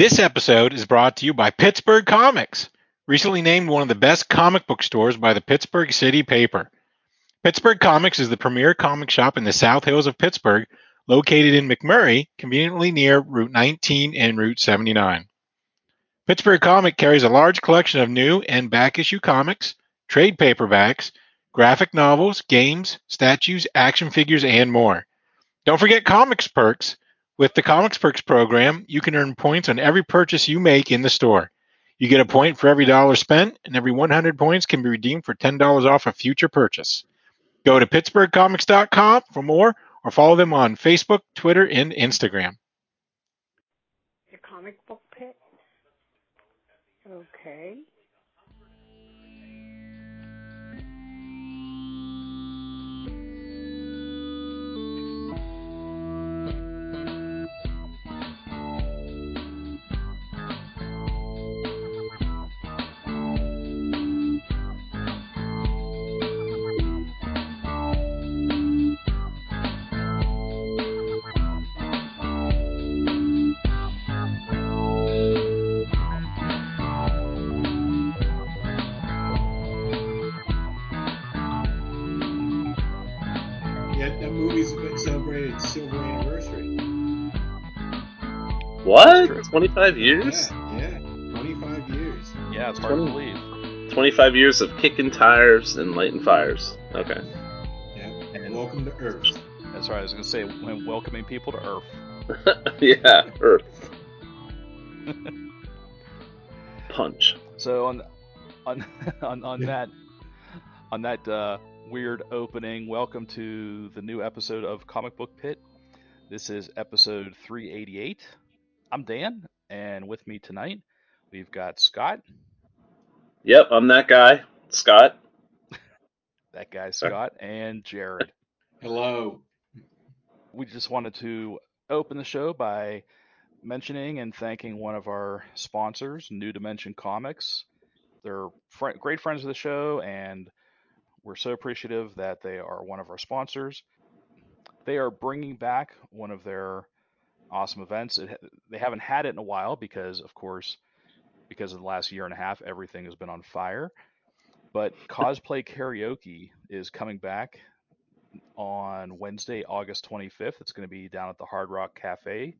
This episode is brought to you by Pittsburgh Comics, recently named one of the best comic book stores by the Pittsburgh City Paper. Pittsburgh Comics is the premier comic shop in the South Hills of Pittsburgh, located in McMurray, conveniently near Route 19 and Route 79. Pittsburgh Comic carries a large collection of new and back-issue comics, trade paperbacks, graphic novels, games, statues, action figures, and more. Don't forget Comics Perks. With the Comics Perks program, you can earn points on every purchase you make in the store. You get a point for every dollar spent, and every 100 points can be redeemed for $10 off a future purchase. Go to PittsburghComics.com for more, or follow them on Facebook, Twitter, and Instagram. The Comic Book Pit? Okay. What? 25 years? Yeah, 25 years. Yeah, it's hard to believe. 25 years of kicking tires and lighting fires. Okay. Yeah, and welcome to Earth. That's right, I was going to say, when welcoming people to Earth. Yeah, Earth. Punch. So on that weird opening, welcome to the new episode of Comic Book Pit. This is episode 388. I'm Dan, and with me tonight, we've got Scott. Yep, I'm that guy, Scott. That guy, Scott, and Jared. Hello. We just wanted to open the show by mentioning and thanking one of our sponsors, New Dimension Comics. They're great friends of the show, and we're so appreciative that they are one of our sponsors. They are bringing back one of their awesome events. They haven't had it in a while because of the last year and a half, everything has been on fire. But Cosplay Karaoke is coming back on Wednesday, August 25th. It's going to be down at the Hard Rock Cafe.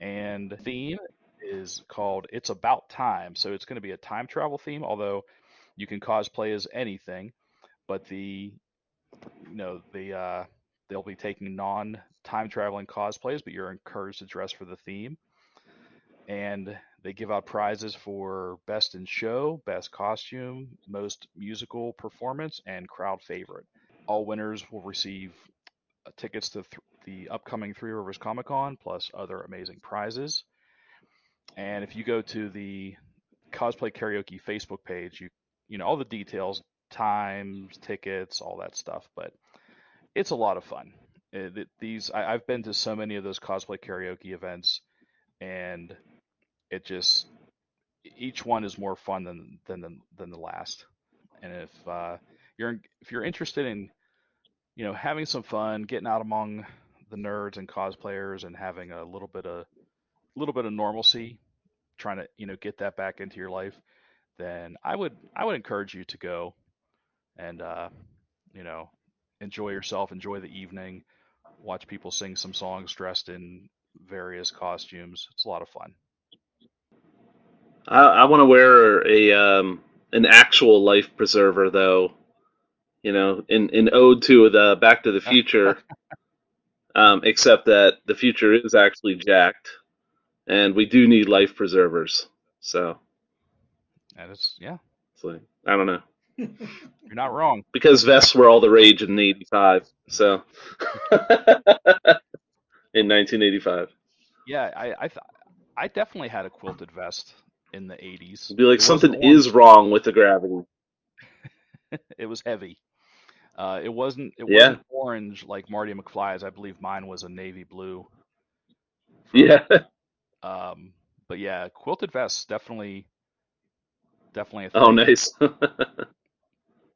And the theme is called It's About Time. So it's going to be a time travel theme, although you can cosplay as anything. But they'll be taking non-time traveling cosplays, but you're encouraged to dress for the theme. And they give out prizes for best in show, best costume, most musical performance, and crowd favorite. All winners will receive tickets to the upcoming Three Rivers Comic-Con, plus other amazing prizes. And if you go to the Cosplay Karaoke Facebook page, you know all the details, times, tickets, all that stuff, but it's a lot of fun. I've been to so many of those Cosplay Karaoke events, and each one is more fun than the last. And if you're interested in, having some fun, getting out among the nerds and cosplayers, and having a little bit of normalcy, trying to get that back into your life, then I would encourage you to go and enjoy yourself, enjoy the evening, watch people sing some songs dressed in various costumes. It's a lot of fun. I want to wear an actual life preserver, though, in ode to the Back to the Future, except that the future is actually jacked, and we do need life preservers. So that is, yeah. It's like, I don't know. You're not wrong. Because vests were all the rage in 85, so in 1985. Yeah, I definitely had a quilted vest in the 80s. It'd be like something is wrong with the gravity. It was heavy. It wasn't orange like Marty McFly's. I believe mine was a navy blue. Yeah. But yeah, quilted vests definitely a thing. Oh, nice.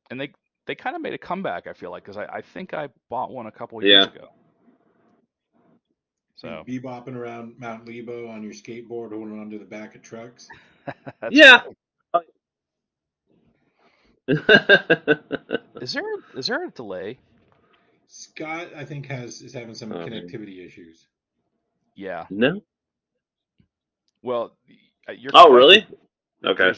And they kind of made a comeback, I feel like, because I think I bought one a couple years ago. So you bopping around Mount Lebo on your skateboard, holding onto the back of trucks. Yeah. Is there a delay? Scott, I think is having some connectivity issues. Yeah. No. Well, you're. Oh, really? Okay.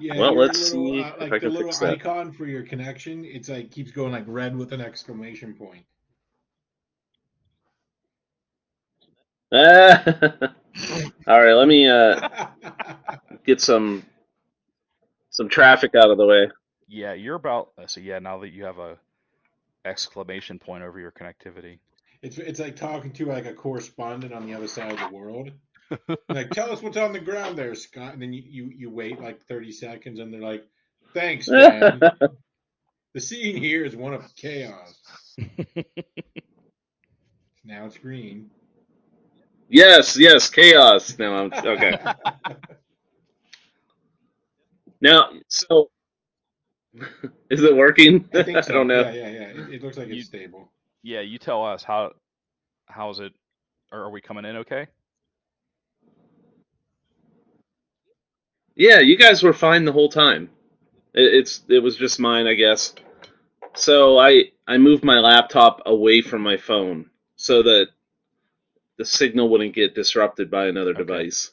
Yeah, well, let's little, see if I can fix that. The little icon for your connection, it's like keeps going like red with an exclamation point. All right, let me get some traffic out of the way. Yeah, you're about so. Yeah, now that you have a exclamation point over your connectivity, it's like talking to like a correspondent on the other side of the world. Like, tell us what's on the ground there, Scott. And then you wait like 30 seconds, and they're like, "Thanks, man. The scene here is one of chaos." Now it's green. Yes, chaos. Now I'm okay. Now, so is it working? I think so. I don't know. Yeah. It looks like it's stable. Yeah, you tell us how is it? Or are we coming in okay? Yeah, you guys were fine the whole time. It was just mine, I guess. So I moved my laptop away from my phone so that the signal wouldn't get disrupted by another device.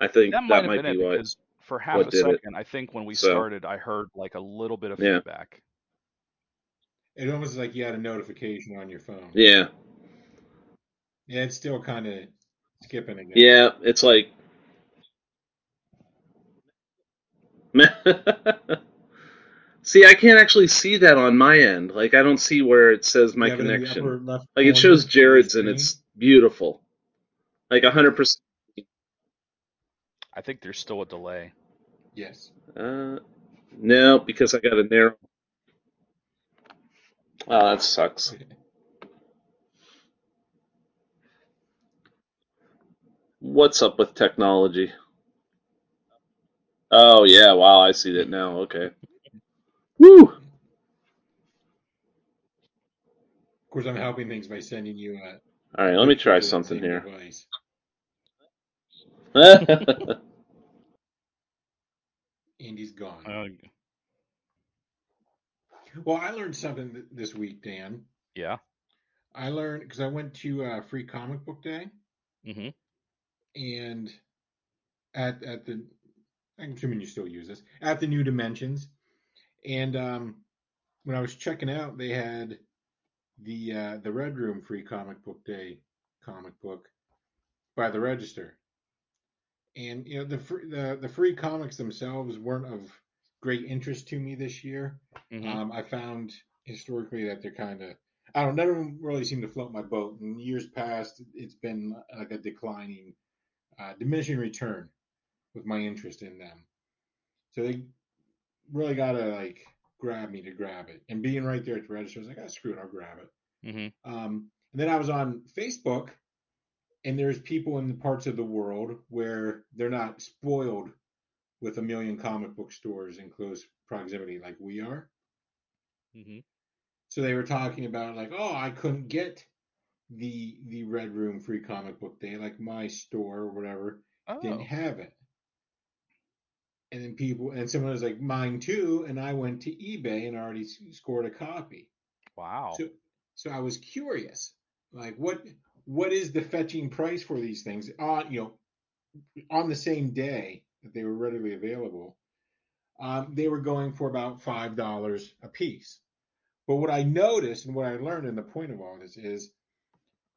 I think that might be why. For half a second, I think when we started, I heard like a little bit of feedback. It almost like you had a notification on your phone. Yeah. Yeah, it's still kind of skipping again. Yeah, it's like. See, I can't actually see that on my end. Like, I don't see where it says my connection. Like, it shows Jared's, and it's beautiful. Like, 100%. I think there's still a delay. Yes. No, because I got a narrow. Oh, that sucks. Okay. What's up with technology? Oh, yeah, wow, I see that now. Okay. Woo! Of course, I'm helping things by sending you all right, let me try something here. Andy's gone. Well, I learned something this week, Dan. Yeah? I learned, because I went to Free Comic Book Day. Mm-hmm. And at the... I'm assuming you still use this, at the New Dimensions. And when I was checking out, they had the Red Room Free Comic Book Day comic book by The Register. And, you know, the free comics themselves weren't of great interest to me this year. Mm-hmm. I found historically that they're kind of, I don't know, none of them really seem to float my boat. In years past, it's been like a declining, diminishing return with my interest in them. So they really gotta like grab me to grab it. And being right there at the Register, I was like, screw it, I'll grab it. Mm-hmm. And then I was on Facebook, and there's people in the parts of the world where they're not spoiled with a million comic book stores in close proximity like we are. Mm-hmm. So they were talking about like, oh, I couldn't get the Red Room Free Comic Book Day, like my store or whatever didn't have it. And then someone was like, mine too. And I went to eBay and already scored a copy. Wow. So I was curious, like, what is the fetching price for these things on the same day that they were readily available? They were going for about $5 a piece. But what I noticed and what I learned, and the point of all this is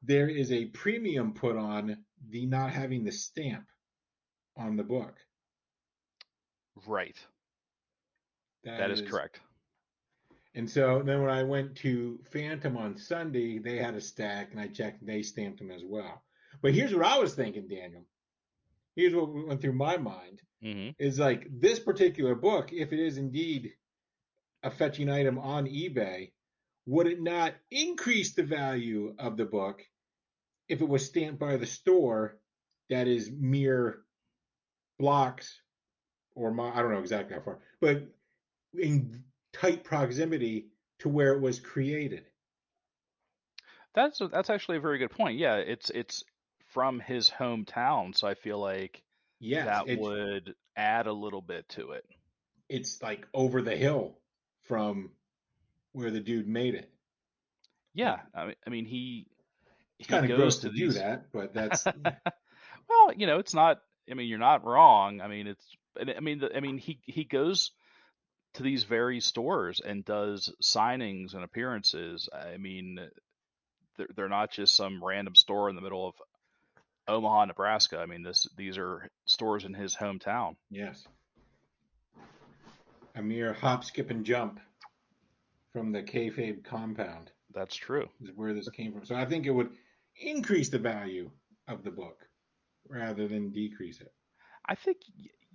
there is a premium put on the not having the stamp on the book. Right. That is correct. And so then when I went to Phantom on Sunday, they had a stack, and I checked, and they stamped them as well. But here's what I was thinking, Daniel. Here's what went through my mind. Mm-hmm. Is like this particular book, if it is indeed a fetching item on eBay, would it not increase the value of the book if it was stamped by the store that is mere blocks? I don't know exactly how far, but in tight proximity to where it was created. That's actually a very good point. Yeah, it's from his hometown, so I feel like that would add a little bit to it. It's like over the hill from where the dude made it. Yeah, I mean he kind of gross to do that, but that's well, you know, it's not. I mean, you're not wrong. I mean, it's. I mean, he goes to these very stores and does signings and appearances. I mean, they're not just some random store in the middle of Omaha, Nebraska. I mean, these are stores in his hometown. Yes. A mere hop, skip, and jump from the kayfabe compound. That's true. Is where this came from. So I think it would increase the value of the book rather than decrease it. I think,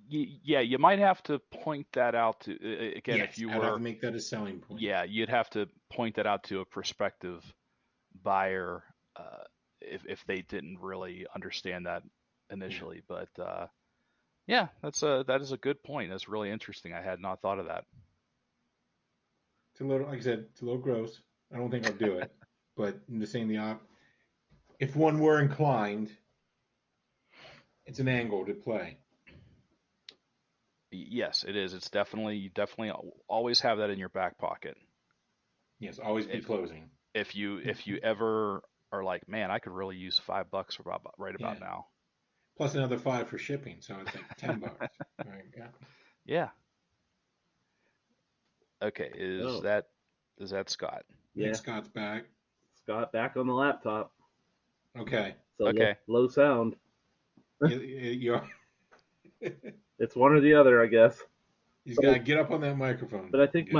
yeah, you might have to point that out to, again, yes, if you were... I'd have to make that a selling point. Yeah, you'd have to point that out to a prospective buyer if they didn't really understand that initially. Yeah. But yeah, that is a good point. That's really interesting. I had not thought of that. It's a little, like I said, it's a little gross. I don't think I'll do it, but I'm just saying if one were inclined, it's an angle to play. Yes, it is. It's definitely, you definitely always have that in your back pocket. Yes, always be closing. If you ever are like, man, I could really use $5 right about now. Plus another $5 for shipping, so it's like $10. Right, yeah. Okay, is that Scott? Yeah. Scott's back. Scott back on the laptop. Okay. So okay. Low sound. You're... It's one or the other, I guess. He's got to get up on that microphone. But I think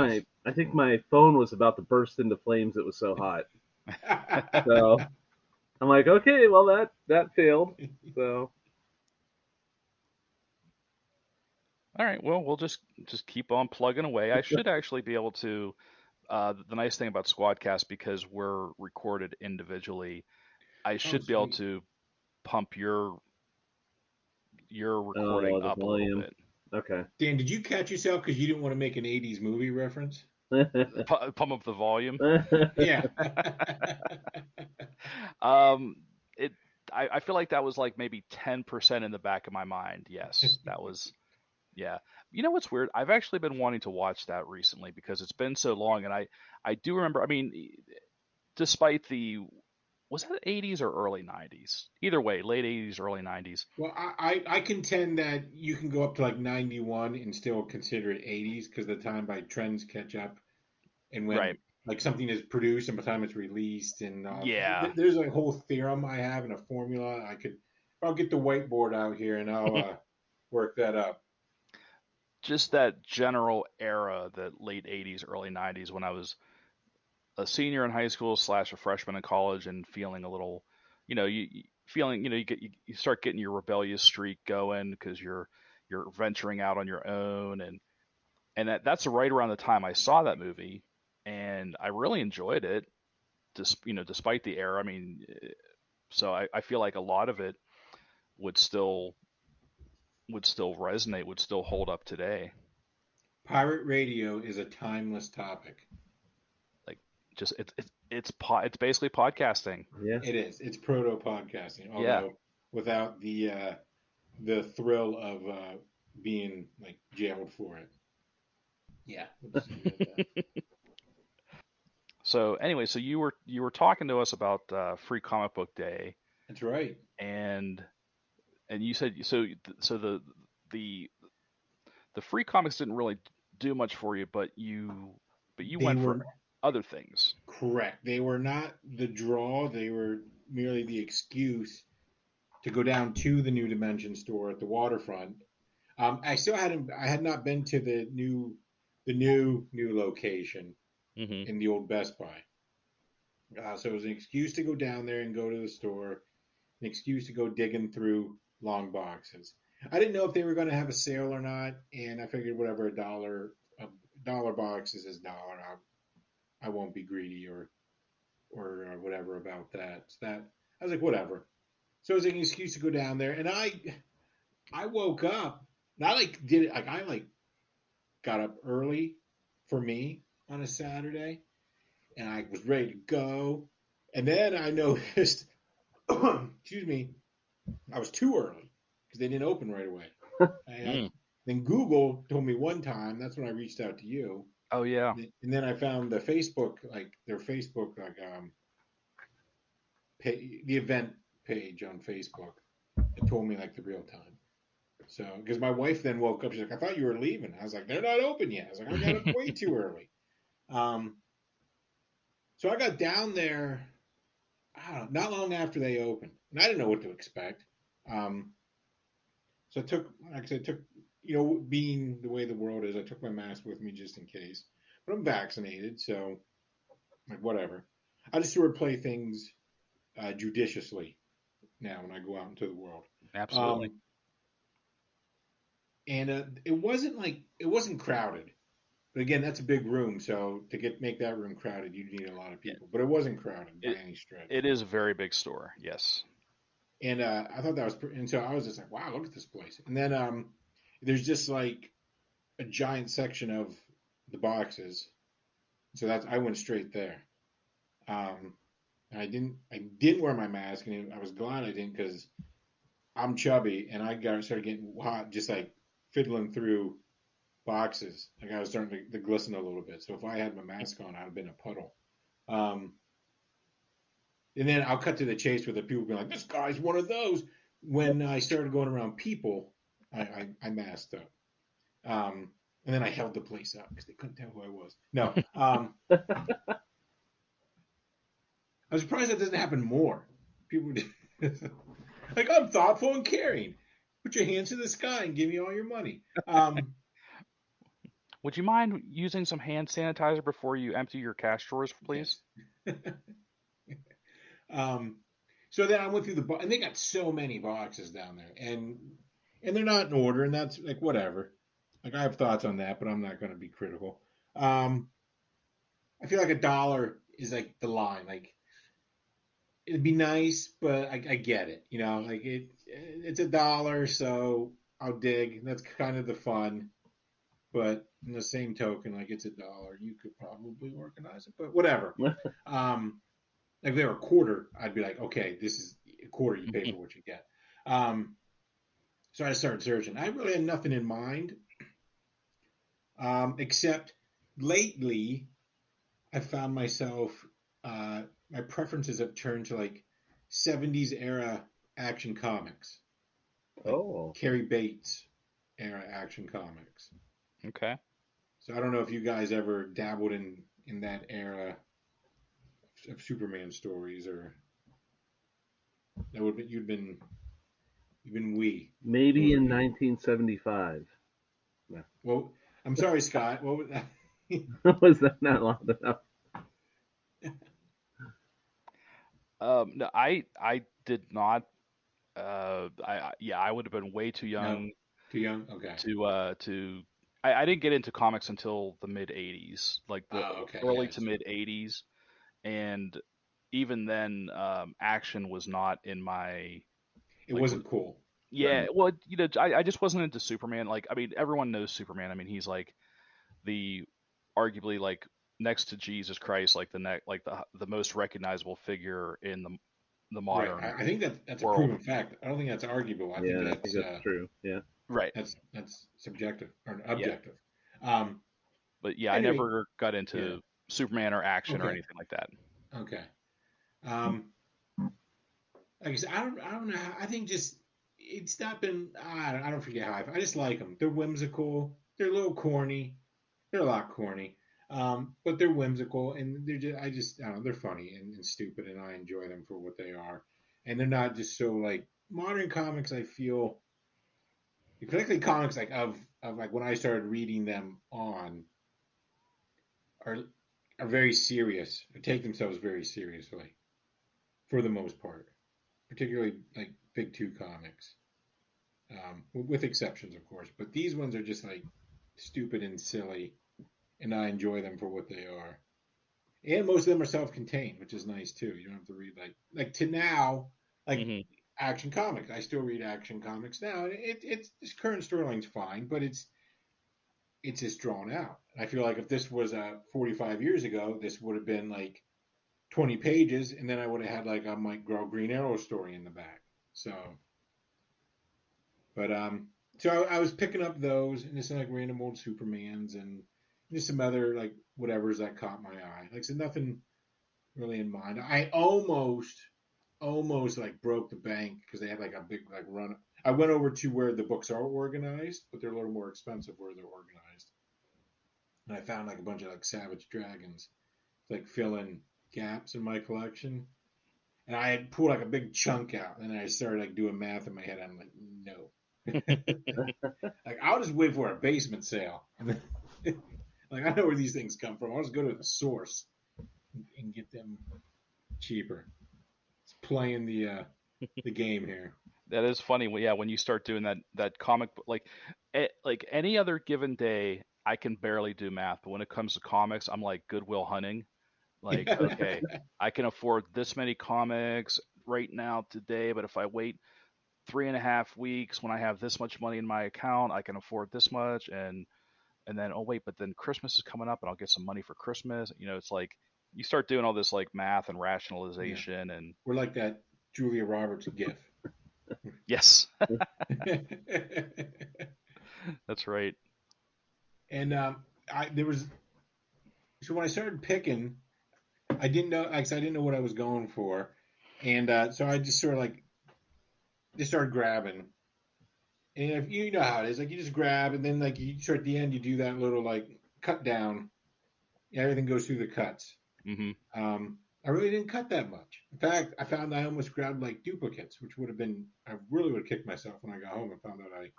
my phone was about to burst into flames. It was so hot. So I'm like, okay, well that failed. So. All right. Well, we'll just keep on plugging away. I should actually be able to. The nice thing about Squadcast, because we're recorded individually, I should be able to pump your recording up volume. A little bit. Okay. Dan, did you catch yourself because you didn't want to make an 80s movie reference? Pump up the volume? Yeah. I feel like that was like maybe 10% in the back of my mind. Yes, that was... Yeah. You know what's weird? I've actually been wanting to watch that recently because it's been so long. And I do remember, I mean, despite the, was that 80s or early 90s? Either way, late 80s, early 90s. Well, I contend that you can go up to like 91 and still consider it 80s because the time by trends catch up. And when like something is produced and by the time it's released. And there's a whole theorem I have and a formula. I'll get the whiteboard out here and I'll work that up. Just that general era, the late 80s, early 90s, when I was a senior in high school / a freshman in college and feeling a little, you know, you start getting your rebellious streak going because you're venturing out on your own. And that's right around the time I saw that movie, and I really enjoyed it, despite the era. I mean, so I feel like a lot of it would still resonate, would still hold up today. Pirate radio is a timeless topic. Like, just it's basically podcasting. Yeah, it is. It's proto podcasting, although without the thrill of being like jailed for it. Yeah. So anyway, so you were talking to us about Free Comic Book Day. That's right. And you said so the free comics didn't really do much for you, but they went for other things. Correct. They were not the draw. They were merely the excuse to go down to the New Dimension store at the waterfront. I had not been to the new location in the old Best Buy. So it was an excuse to go down there and go to the store. An excuse to go digging through long boxes. I didn't know if they were going to have a sale or not, and I figured whatever a dollar box is $1. I won't be greedy or whatever about that. So that I was like, whatever. So it was an excuse to go down there, and I woke up. And I like did it. Like I like got up early for me on a Saturday, and I was ready to go. And then I noticed, excuse me, I was too early because they didn't open right away. And then Google told me one time, that's when I reached out to you. Oh, yeah. And then I found the Facebook, like their Facebook, like pay, the event page on Facebook. It told me like the real time. So, because my wife then woke up, she's like, I thought you were leaving. I was like, they're not open yet. I was like, I got up way too early. So I got down there, I don't know, not long after they opened. And I didn't know what to expect. So I took, like I said, you know, being the way the world is, I took my mask with me just in case. But I'm vaccinated, so like whatever. I just sort of play things judiciously now when I go out into the world. Absolutely. And it wasn't like, it wasn't crowded. But again, that's a big room, so to make that room crowded, you need a lot of people. But it wasn't crowded by any stretch. It is a very big store, yes. And I thought that was pretty, and so I was just like, wow, look at this place. And then there's just like a giant section of the boxes. So that's, I went straight there. And I didn't wear my mask, and I was glad I didn't because I'm chubby, and I started getting hot, just like fiddling through boxes. Like I was starting to glisten a little bit. So if I had my mask on, I'd have been a puddle. And then I'll cut to the chase with the people being like, this guy's one of those. When I started going around people, I masked up. And then I held the place up because they couldn't tell who I was. No. I'm surprised that doesn't happen more. People like, I'm thoughtful and caring. Put your hands to the sky and give me all your money. Would you mind using some hand sanitizer before you empty your cash drawers, please? Yes. So then I went through and they got so many boxes down there, and they're not in order, and that's like whatever. Like I have thoughts on that, but I'm not going to be critical. I feel like $1 is like the line. Like it'd be nice, but I get it. You know, like it's $1, so I'll dig. That's kind of the fun. But in the same token, like it's $1, you could probably organize it, but whatever. Like if they were a quarter, I'd be like, okay, this is a quarter. You pay for what you get. So I started searching. I really had nothing in mind, except lately I found myself my preferences have turned to like 70s era action comics. Like Carrie Bates era action comics. Okay. So I don't know if you guys ever dabbled in that era of Superman stories, or that would be, you've been maybe in 1975. No. Well, I'm sorry, Scott. What was that? Was that not long enough? No, I did not. I would have been way too young. No, too young. Okay. To. I didn't get into comics until the mid 80s, like the early to mid 80s. And even then, action was not in my. It wasn't cool. Yeah. Right? Well, you know, I just wasn't into Superman. Like, I mean, everyone knows Superman. I mean, he's like the arguably like next to Jesus Christ, like the most recognizable figure in the modern. Right. I think that's world. A proven fact. I don't think that's arguable. I think that's true. Yeah. Right. That's subjective or objective. Yeah. But yeah, anyway, I never got into Superman or action or anything like that. Okay. Like I said, I don't know. I think just it's not been. I don't forget how I just like them. They're whimsical. They're a little corny. They're a lot corny. But they're whimsical and they're just. I don't know. They're funny and stupid, and I enjoy them for what they are. And they're not just so like modern comics. I feel. Particularly comics like of like when I started reading them on are very serious. They take themselves very seriously for the most part, particularly like big two comics, with exceptions of course. But these ones are just like stupid and silly, and I enjoy them for what they are. And most of them are self-contained, which is nice too. You don't have to read like to now like. Mm-hmm. Action comics. I still read action comics now. It's current storyline's fine, but it's just drawn out. I feel like if this was 45 years ago, this would have been like 20 pages, and then I would have had like a Mike Grell Green Arrow story in the back. So, but so I was picking up those and just like random old Supermans and just some other like whatevers that caught my eye. Like I said, nothing really in mind. I almost like broke the bank because they had like a big like run. I went over to where the books are organized, but they're a little more expensive where they're organized. And I found like a bunch of like Savage Dragons, like filling gaps in my collection. And I had pulled like a big chunk out, and I started like doing math in my head. I'm like, no, like I'll just wait for a basement sale. Like I know where these things come from. I'll just go to the source and get them cheaper. It's playing the game here. That is funny. Yeah, when you start doing that comic book, like any other given day, I can barely do math. But when it comes to comics, I'm like Goodwill Hunting. Like, okay, I can afford this many comics right now today, but if I wait 3.5 weeks, when I have this much money in my account, I can afford this much. And then, oh, wait, but then Christmas is coming up and I'll get some money for Christmas. You know, it's like you start doing all this like math and rationalization. Yeah. And we're like that Julia Roberts gif. Yes. That's right. And so when I started picking, I didn't know, like, I didn't know what I was going for. And so I just sort of like just started grabbing. And if you know how it is, like you just grab and then like you start at the end, you do that little like cut down. Everything goes through the cuts. Mm-hmm. I really didn't cut that much. In fact, I found I almost grabbed like duplicates, which would have been, I really would have kicked myself when I got home and found out I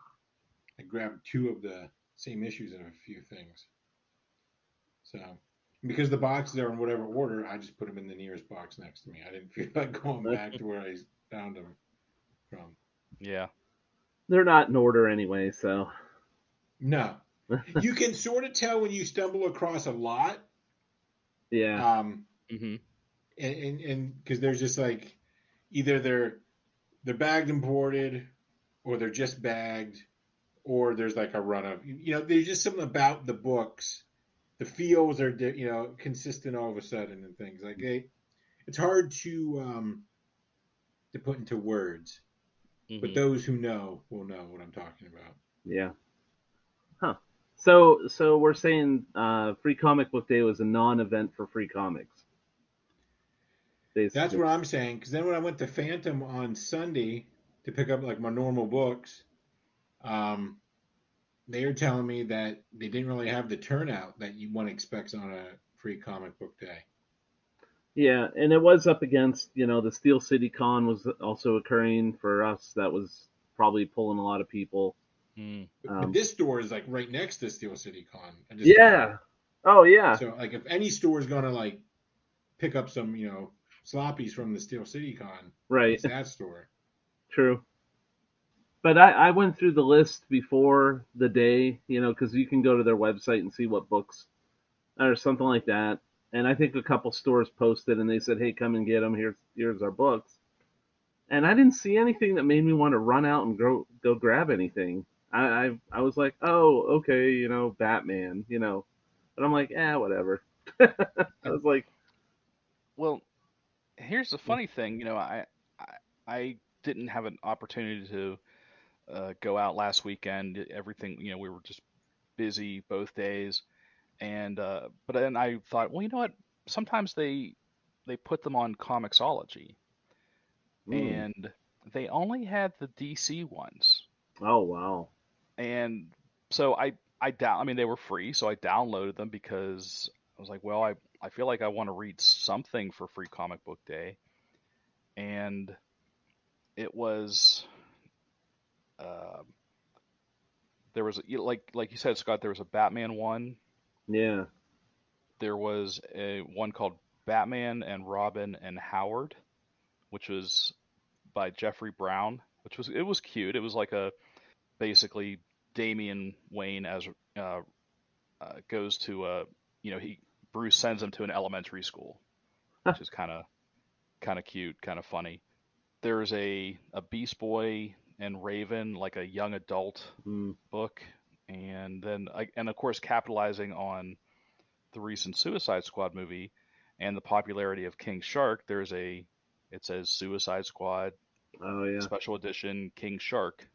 grabbed two of the same issues and a few things. So because the boxes are in whatever order, I just put them in the nearest box next to me. I didn't feel like going back to where I found them from. Yeah. They're not in order anyway, so. No. You can sort of tell when you stumble across a lot. Yeah. Mm-hmm. And because there's just like either they're bagged and boarded, or they're just bagged, or there's like a run of, you know, there's just something about the books. The feels are, you know, consistent all of a sudden and things like that. It's hard to put into words, mm-hmm. but those who know will know what I'm talking about. Yeah. Huh. So we're saying Free Comic Book Day was a non-event for Free Comics. Basically. That's what I'm saying. Because then when I went to Phantom on Sunday to pick up like my normal books, they are telling me that they didn't really have the turnout that one expects on a Free Comic Book Day. Yeah, and it was up against, you know, the Steel City Con was also occurring for us. That was probably pulling a lot of people. Mm. But this store is like right next to Steel City Con. Yeah. Oh yeah. So like, if any store is gonna like pick up some, you know, sloppies from the Steel City Con, right? It's that store. True. But I went through the list before the day, you know, because you can go to their website and see what books or something like that. And I think a couple stores posted and they said, hey, come and get them. Here's our books. And I didn't see anything that made me want to run out and go grab anything. I was like, oh, okay, you know, Batman, you know. But I'm like, whatever. I was like. Well, here's the funny thing. You know, I didn't have an opportunity to go out last weekend. Everything, you know, we were just busy both days, and but then I thought, well, you know what? Sometimes they put them on comiXology, and they only had the DC ones. Oh wow! And so I mean, they were free, so I downloaded them because I was like, well, I feel like I want to read something for Free Comic Book Day, and it was. There was like you said, Scott. There was a Batman one. Yeah. There was a one called Batman and Robin and Howard, which was by Jeffrey Brown. It was cute. It was like a basically Damian Wayne as goes to you know, Bruce sends him to an elementary school, which is kind of cute, kind of funny. There's a Beast Boy and Raven, like a young adult book, and then of course capitalizing on the recent Suicide Squad movie, and the popularity of King Shark, there's a, it says Suicide Squad, oh yeah, special edition King Shark.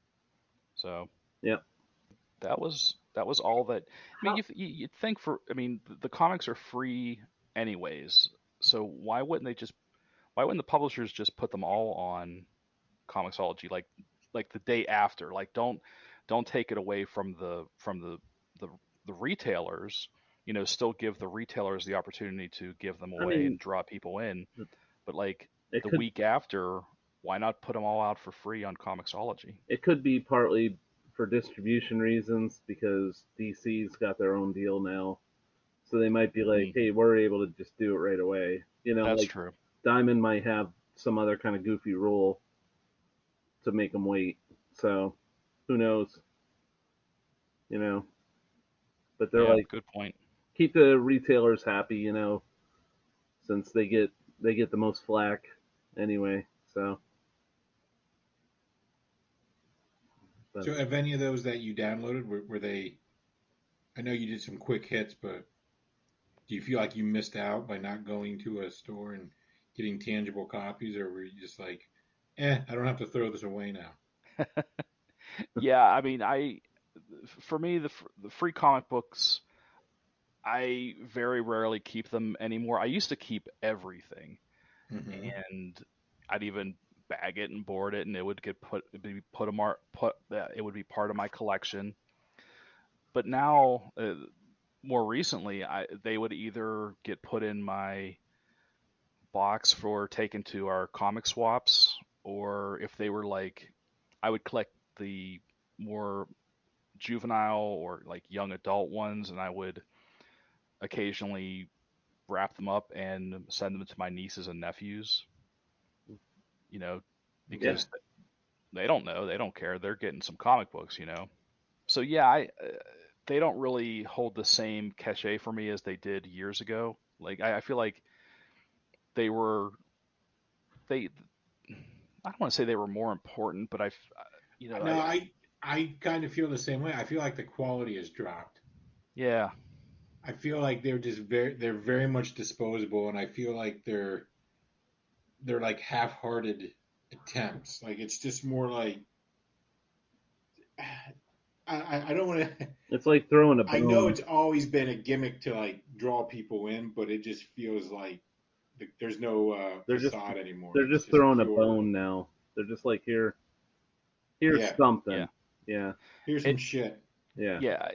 So yeah, that was all that. I mean, you'd think for, I mean, the comics are free anyways, so why wouldn't the publishers just put them all on comiXology like the day after? Like, don't take it away from the retailers. You know, still give the retailers the opportunity to give them away and draw people in. But like the week after, why not put them all out for free on comiXology? It could be partly for distribution reasons, because DC's got their own deal now. So they might be like, hey, we're able to just do it right away. You know, that's like true. Diamond might have some other kind of goofy rule to make them wait. So who knows? You know, but they're like, good point. Keep the retailers happy, you know, since they get the most flack anyway. So of any of those that you downloaded, were they? I know you did some quick hits, but do you feel like you missed out by not going to a store and getting tangible copies, or were you just like, I don't have to throw this away now? Yeah, I mean, for me, the free comic books, I very rarely keep them anymore. I used to keep everything, and I'd even bag it and board it, and it would get it would be part of my collection. But now, more recently, they would either get put in my box for taken to our comic swaps, or if they were like, I would collect the more juvenile or like young adult ones, and I would occasionally wrap them up and send them to my nieces and nephews. You know, because they don't know, they don't care, they're getting some comic books, you know. So yeah, they don't really hold the same cachet for me as they did years ago. Like I feel like I don't want to say they were more important, but I kind of feel the same way. I feel like the quality has dropped. Yeah. I feel like they're very much disposable, and I feel like they're like half-hearted attempts. Like, it's just more like, I don't want to, it's like throwing a bone. I know it's always been a gimmick to like draw people in, but it just feels like there's no facade anymore. They're just throwing a bone now. They're just like, here's something. Yeah. Here's some shit. Yeah. Yeah.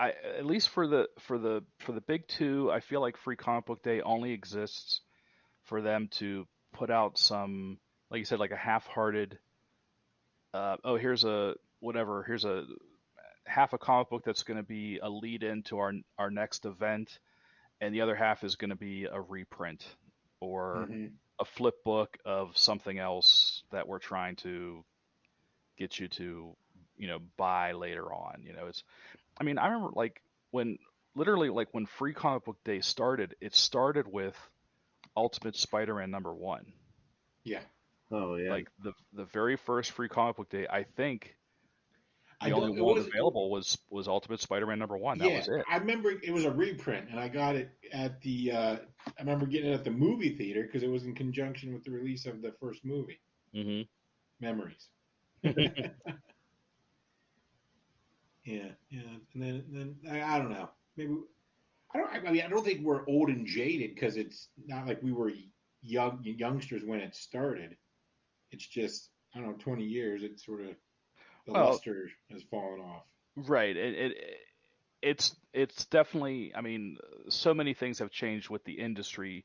I at least for the big two, I feel like Free Comic Book Day only exists for them to put out some, like you said, like a half-hearted, here's a half a comic book that's going to be a lead-in to our next event, and the other half is going to be a reprint or a flip book of something else that we're trying to get you to, you know, buy later on. You know, it's, I mean, I remember like when Free Comic Book Day started, it started with Ultimate Spider-Man #1. Yeah. Oh yeah. Like the very first Free Comic Book Day, I think the only one available was Ultimate Spider-Man #1. That was it. I remember it was a reprint, and I got it at the I remember getting it at the movie theater because it was in conjunction with the release of the first movie. Memories. Yeah. And then I don't know. Maybe. I don't think we're old and jaded, because it's not like we were youngsters when it started. It's just, I don't know, 20 years, it's sort of, the luster has fallen off. Right. It's definitely, I mean, so many things have changed with the industry.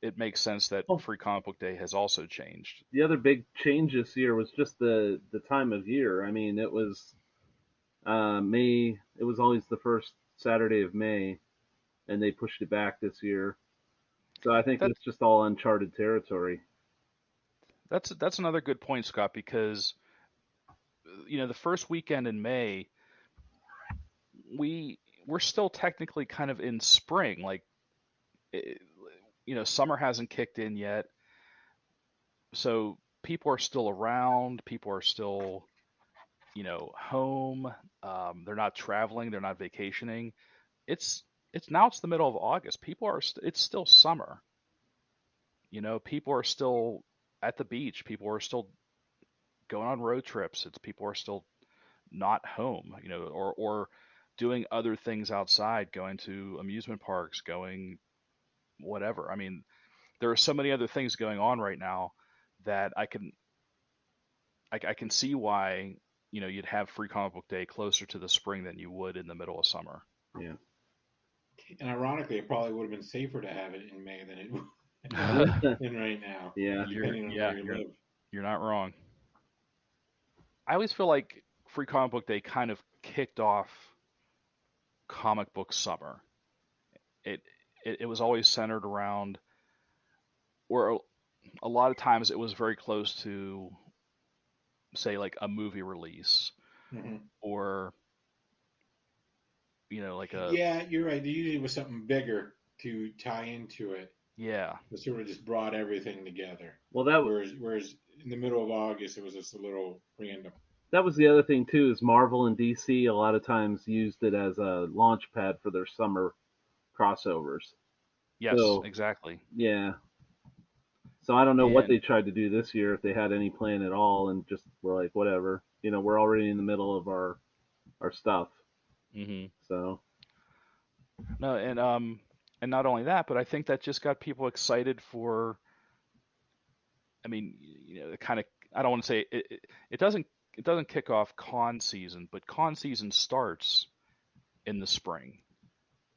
It makes sense that Free Comic Book Day has also changed. The other big change this year was just the time of year. I mean, it was May. It was always the first Saturday of May, and they pushed it back this year. So I think that's just all uncharted territory. That's another good point, Scott, because, you know, the first weekend in May, we're still technically kind of in spring. Like, you know, summer hasn't kicked in yet. So people are still around. People are still, you know, home. They're not traveling. They're not vacationing. It's now it's the middle of August. It's still summer. You know, people are still at the beach. People are still going on road trips. It's people are still not home, you know, or doing other things outside, going to amusement parks, going whatever. I mean, there are so many other things going on right now that I can see why, you know, you'd have Free Comic Book Day closer to the spring than you would in the middle of summer. Yeah. And ironically, it probably would have been safer to have it in May than it would in right now. Yeah. You're not wrong. I always feel like Free Comic Book Day kind of kicked off comic book summer. It was always centered around, or a lot of times it was very close to, say, like a movie release, mm-hmm. or, you know, like a... Yeah, you're right. There usually was something bigger to tie into it. Yeah. It sort of just brought everything together. Well, that was... Whereas in the middle of August, it was just a little random. That was the other thing, too, is Marvel and DC a lot of times used it as a launch pad for their summer crossovers. Yes, so, exactly. Yeah. So I don't know what they tried to do this year, if they had any plan at all, and just were like, whatever. You know, we're already in the middle of our stuff. Mm-hmm. So. No, and not only that, but I think that just got people excited for, I mean, you know, kind of, I don't want to say, it doesn't kick off con season, but con season starts in the spring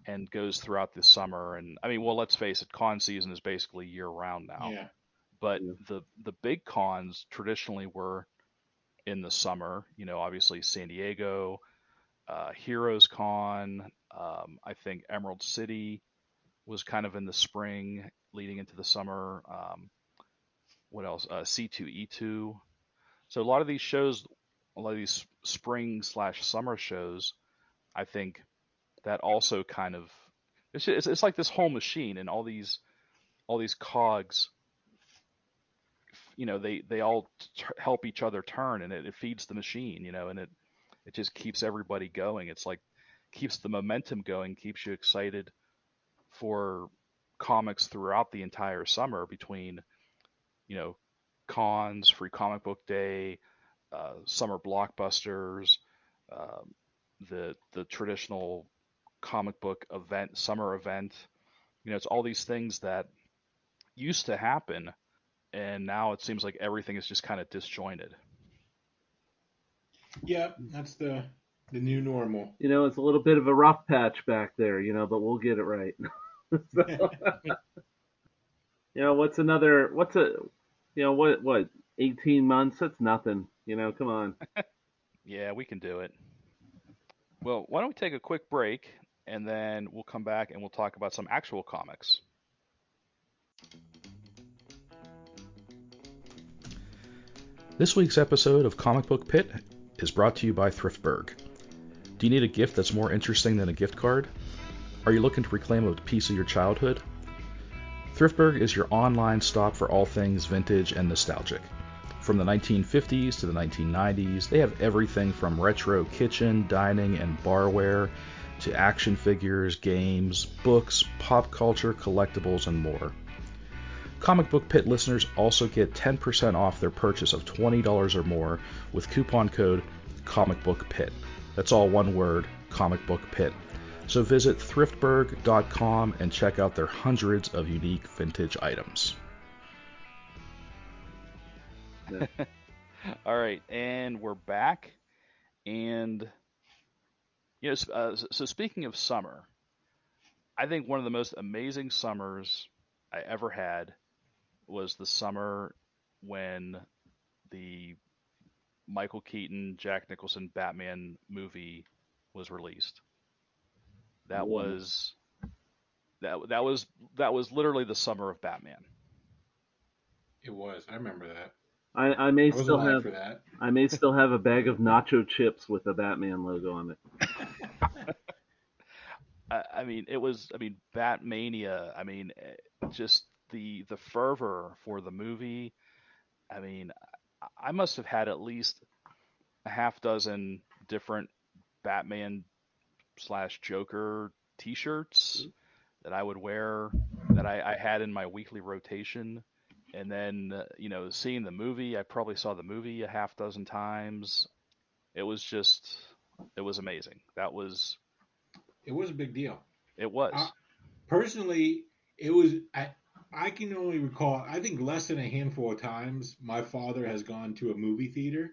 and goes throughout the summer. And I mean, well, let's face it, con season is basically year round now. Yeah. But the big cons traditionally were in the summer, you know, obviously San Diego, Heroes Con, I think Emerald City was kind of in the spring leading into the summer. What else? C2E2. So a lot of these shows, a lot of these spring/summer shows, I think that also kind of, it's like this whole machine, and all these cogs, you know, they all help each other turn, and it feeds the machine, you know, and it just keeps everybody going. It's like keeps the momentum going, keeps you excited for comics throughout the entire summer between, you know, cons, Free Comic Book Day, summer blockbusters, the traditional comic book event, summer event. You know, it's all these things that used to happen, and now it seems like everything is just kind of disjointed. Yeah, that's the new normal. You know, it's a little bit of a rough patch back there, you know, but we'll get it right. So, you know, what 18 months? That's nothing. You know, come on. Yeah, we can do it. Well, why don't we take a quick break, and then we'll come back and we'll talk about some actual comics. This week's episode of Comic Book Pit is brought to you by Thriftburg. Do you need a gift that's more interesting than a gift card? Are you looking to reclaim a piece of your childhood? Thriftburg is your online stop for all things vintage and nostalgic. From the 1950s to the 1990s, they have everything from retro kitchen, dining, and barware to action figures, games, books, pop culture, collectibles, and more. Comic Book Pit listeners also get 10% off their purchase of $20 or more with coupon code ComicBookPit. That's all one word, ComicBookPit. So visit thriftburg.com and check out their hundreds of unique vintage items. All right, and we're back. And, you know, so speaking of summer, I think one of the most amazing summers I ever had was the summer when the Michael Keaton, Jack Nicholson Batman movie was released. That was literally the summer of Batman. It was. I remember that. I may still have a bag of nacho chips with a Batman logo on it. I mean, Batmania. I mean, just the fervor for the movie. I mean, I must have had at least a half dozen different Batman / Joker t-shirts that I would wear that I had in my weekly rotation. And then, you know, seeing the movie, I probably saw the movie a half dozen times. It was just, it was amazing. That was. It was a big deal. It was. Personally, it was, I can only recall, I think less than a handful of times my father has gone to a movie theater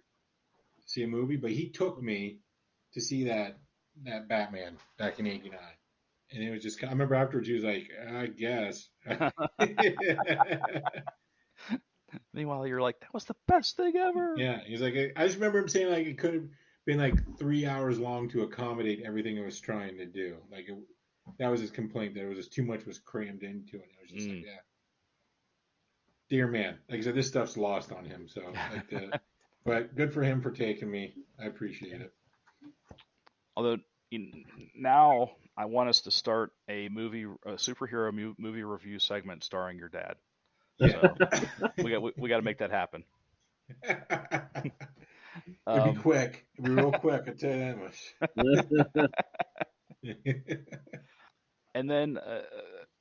to see a movie, but he took me to see that Batman back in '89. And it was just, I remember afterwards he was like, I guess. Meanwhile, you're like, that was the best thing ever. Yeah, he's like, I just remember him saying like it could have been like 3 hours long to accommodate everything it was trying to do. Like it, that was his complaint, that it was just too much was crammed into it. It was just like, yeah, dear man. Like I said, this stuff's lost on him. So, like but good for him for taking me. I appreciate it. Although now I want us to start a superhero movie review segment starring your dad. So we got to make that happen. It'd be quick. It'd be real quick. I tell you that much. And then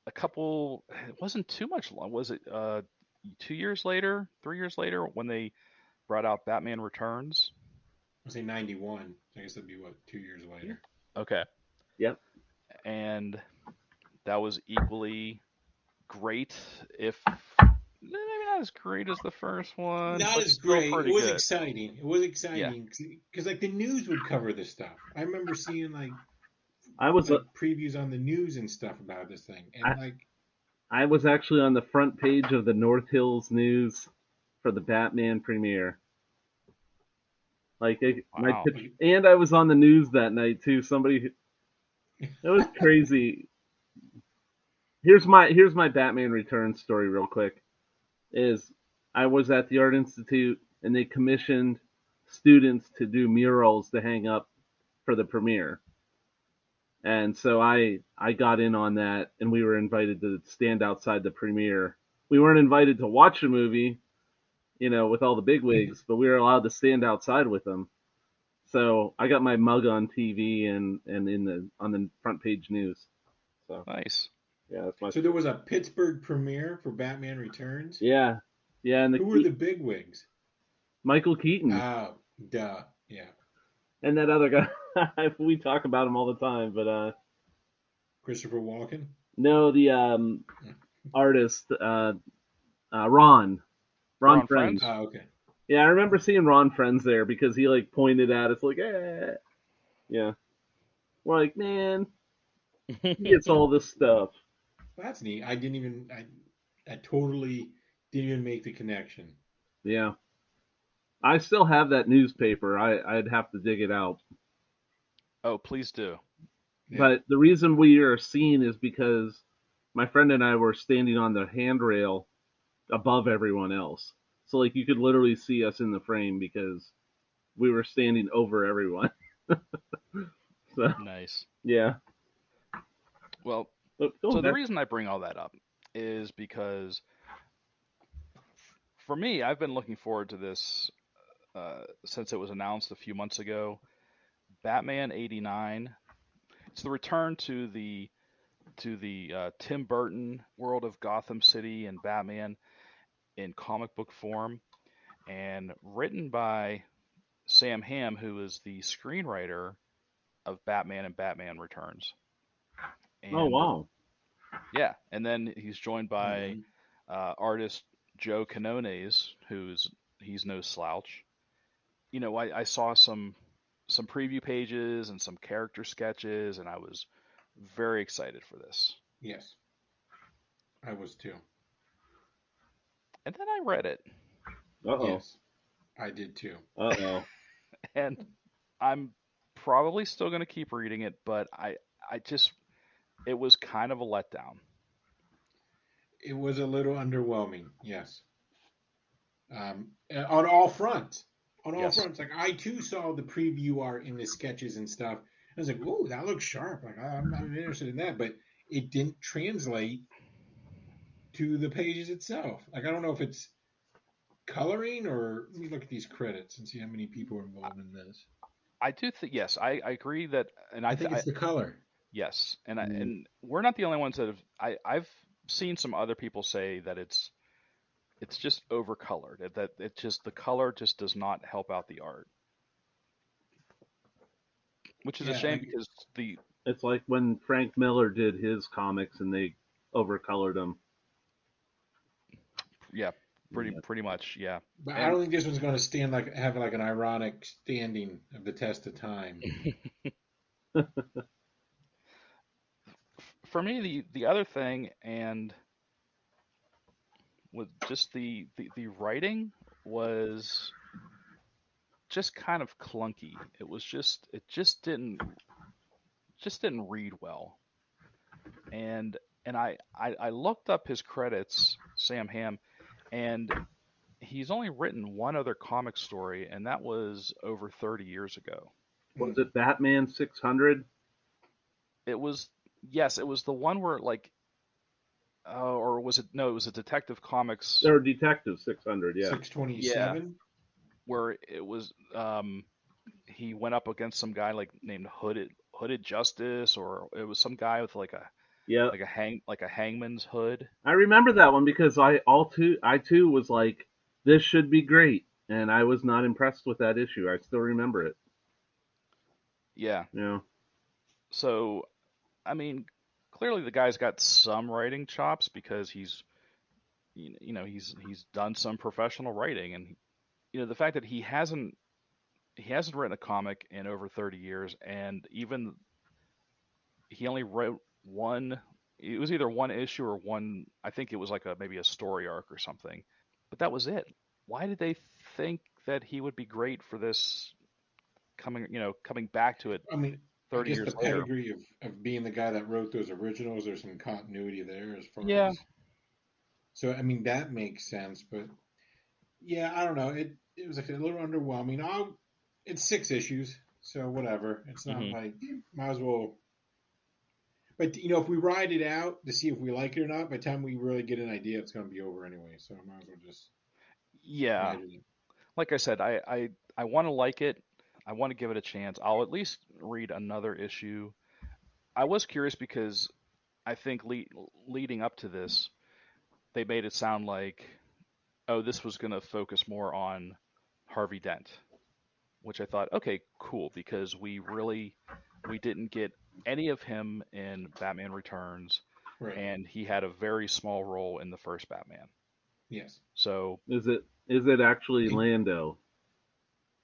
a couple, it wasn't too much long, was it 2 years later, 3 years later, when they brought out Batman Returns? I say 91. I guess that'd be what, 2 years later. Okay. Yep. And that was equally great, if maybe not as great as the first one. Not as great. It was good. Exciting. It was exciting because like the news would cover this stuff. I remember seeing like previews on the news and stuff about this thing, and I was actually on the front page of the North Hills News for the Batman premiere. Like, and I was on the news that night too. That was crazy. Here's my Batman Returns story real quick. Is I was at the Art Institute and they commissioned students to do murals to hang up for the premiere. And so I got in on that, and we were invited to stand outside the premiere. We weren't invited to watch the movie, you know, with all the bigwigs, but we were allowed to stand outside with them. So I got my mug on TV and on the front page news. So nice. Yeah, that's my. So there was a Pittsburgh premiere for Batman Returns. Yeah, yeah. And who were the bigwigs? Michael Keaton. Oh, duh. Yeah. And that other guy. We talk about him all the time, but Christopher Walken. No, the artist Ron Friends. Oh, okay. Yeah, I remember seeing Ron Friends there because he like pointed at us like, eh. Yeah. We're like, man, he gets all this stuff. That's neat. I totally didn't even make the connection. Yeah. I still have that newspaper. I'd have to dig it out. Oh, please do. Yeah. But the reason we are seen is because my friend and I were standing on the handrail above everyone else. So, like, you could literally see us in the frame because we were standing over everyone. So, nice. Yeah. Well, the reason I bring all that up is because, for me, I've been looking forward to this since it was announced a few months ago. Batman 89. It's the return to the Tim Burton world of Gotham City and Batman in comic book form, and written by Sam Hamm, who is the screenwriter of Batman and Batman Returns. And, oh wow! Yeah, and then he's joined by artist Joe Quinones, he's no slouch. You know, I saw some preview pages and some character sketches, and I was very excited for this. Yes, I was too. And then I read it. Uh-oh. Yes, I did too. Uh-oh. And I'm probably still going to keep reading it, but it was kind of a letdown. It was a little underwhelming, yes. On all fronts. Like, I too saw the preview art in the sketches and stuff. I was like, "Ooh, that looks sharp!" Like, I'm not interested in that, but it didn't translate to the pages itself. Like, I don't know if it's coloring or. Let me look at these credits and see how many people are involved in this. I do think I agree that, and I think it's the color. Yes, and we're not the only ones that have. I've seen some other people say that it's just overcolored, that it just, the color just does not help out the art, which is a shame, because it's like when Frank Miller did his comics and they overcolored them. Yeah, pretty much, yeah. But I don't think this one's going to stand have an ironic standing of the test of time. For me, the other thing, and with just the writing, was just kind of clunky. It was just, it just didn't read well. And I looked up his credits, Sam Hamm, and he's only written one other comic story, and that was over 30 years ago. Was it Batman 600? It was, yes, it was the one where or was it? No, it was a Detective Comics. Or Detective 600, yeah. 627. Yeah, where it was, he went up against some guy named Hooded Justice, or it was some guy with a hangman's hood. I remember that one because I too was like, this should be great, and I was not impressed with that issue. I still remember it. Yeah. Yeah. So, I mean, clearly the guy's got some writing chops, because he's done some professional writing, and the fact that he hasn't written a comic in over 30 years, and even he only wrote one. It was either one issue or one. I think it was maybe a story arc or something, but that was it. Why did they think that he would be great for this coming back to it? 30 years later. I guess the pedigree of being the guy that wrote those originals, there's some continuity there as far as... So, that makes sense, but I don't know. It was a little underwhelming. It's 6 issues, so whatever. It's not might as well... But, if we ride it out to see if we like it or not, by the time we really get an idea, it's going to be over anyway, so I might as well just... Yeah. Like I said, I want to like it. I want to give it a chance. I'll at least read another issue. I was curious because I think leading up to this, they made it sound like, oh, this was going to focus more on Harvey Dent, which I thought, okay, cool, because we didn't get any of him in Batman Returns, right, and he had a very small role in the first Batman. Yes. So is it actually Lando?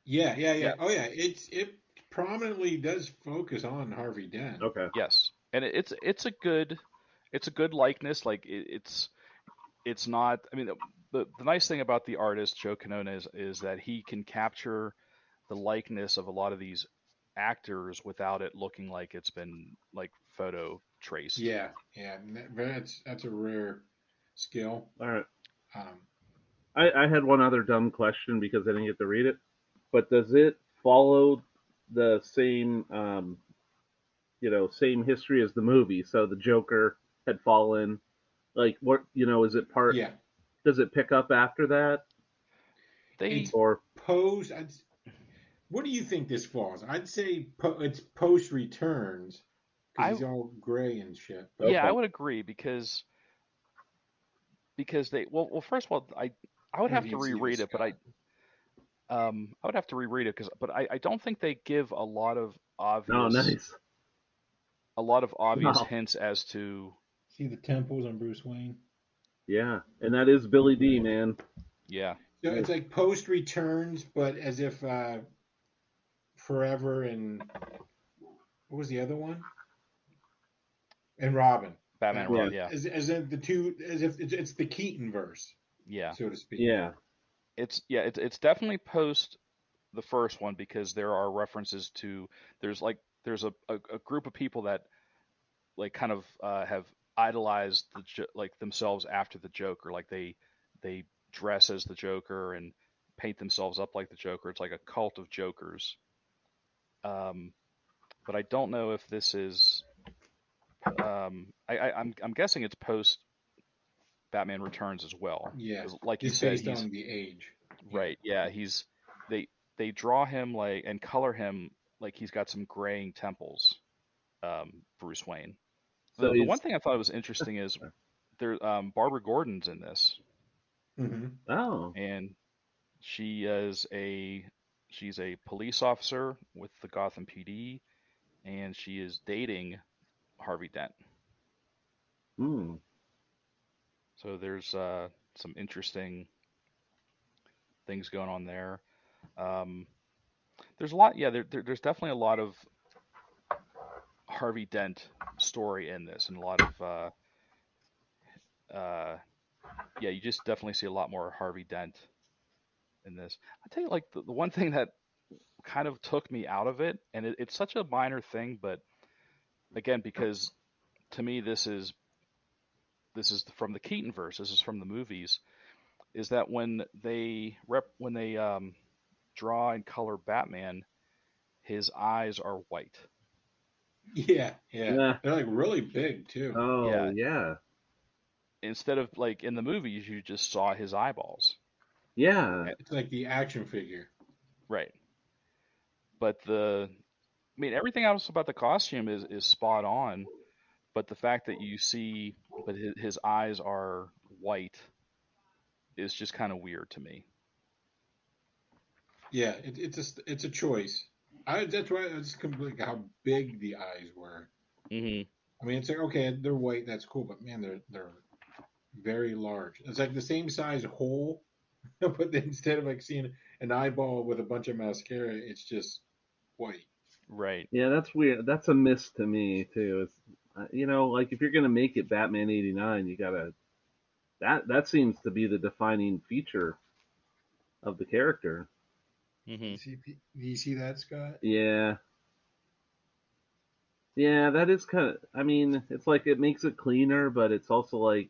Yeah. Oh, yeah. It prominently does focus on Harvey Dent. Okay. Yes, and it's a good likeness. It's not. The nice thing about the artist Joe Quinones is that he can capture the likeness of a lot of these actors without it looking like it's been photo traced. Yeah. That's a rare skill. All right. I had one other dumb question because I didn't get to read it. But does it follow the same, same history as the movie? So the Joker had fallen. Is it part? Yeah. Does it pick up after that? What do you think this falls? I'd say it's post Returns. He's all gray and shit. Okay. Yeah, I would agree because they. Well, first of all, I would have to reread it, but I would have to reread it because I don't think they give a lot of obvious hints as to see the temples on Bruce Wayne. Yeah, and that is Billy D, man. Yeah, so it's post Returns, but as if Forever and what was the other one? And Robin. Batman and Robin. Yeah. As if the two, as if it's the Keatonverse. Yeah. So to speak. Yeah. It's definitely post the first one because there are references to there's a group of people that have idolized themselves after the Joker, they dress as the Joker and paint themselves up like the Joker. It's like a cult of Jokers. But I don't know if this is I'm guessing it's post Batman Returns as well. Yeah, like you said, based on the age. Right. Yeah, he's they draw him and color him like he's got some graying temples. Bruce Wayne. So the one thing I thought was interesting is there, Barbara Gordon's in this. Mm-hmm. Oh, and she is she's a police officer with the Gotham PD, and she is dating Harvey Dent. Hmm. So there's some interesting things going on there. There's a lot. Yeah, there's definitely a lot of Harvey Dent story in this, and a lot of yeah, you just definitely see a lot more Harvey Dent in this. I tell you, like the one thing that kind of took me out of it, and it's such a minor thing, but again, because to me this is from the Keatonverse, this is from the movies, is that when they draw and color Batman, his eyes are white. Yeah. They're like really big too. Oh yeah. Instead of like in the movies, you just saw his eyeballs. Yeah. It's like the action figure. Right. But everything else about the costume is spot on, but the fact that you see, but his eyes are white is just kind of weird to me. Yeah, it's a choice. That's why it's completely like how big the eyes were. Mm-hmm. I mean, it's like, okay, they're white, that's cool, but man, they're very large. It's like the same size hole, but instead of like seeing an eyeball with a bunch of mascara, it's just white. Right. Yeah, that's weird. That's a miss to me too. It's like if you're gonna make it Batman 89, you gotta. That seems to be the defining feature of the character. Mm-hmm. Do you see that, Scott? Yeah. Yeah, that is kind of. I mean, it's like it makes it cleaner, but it's also like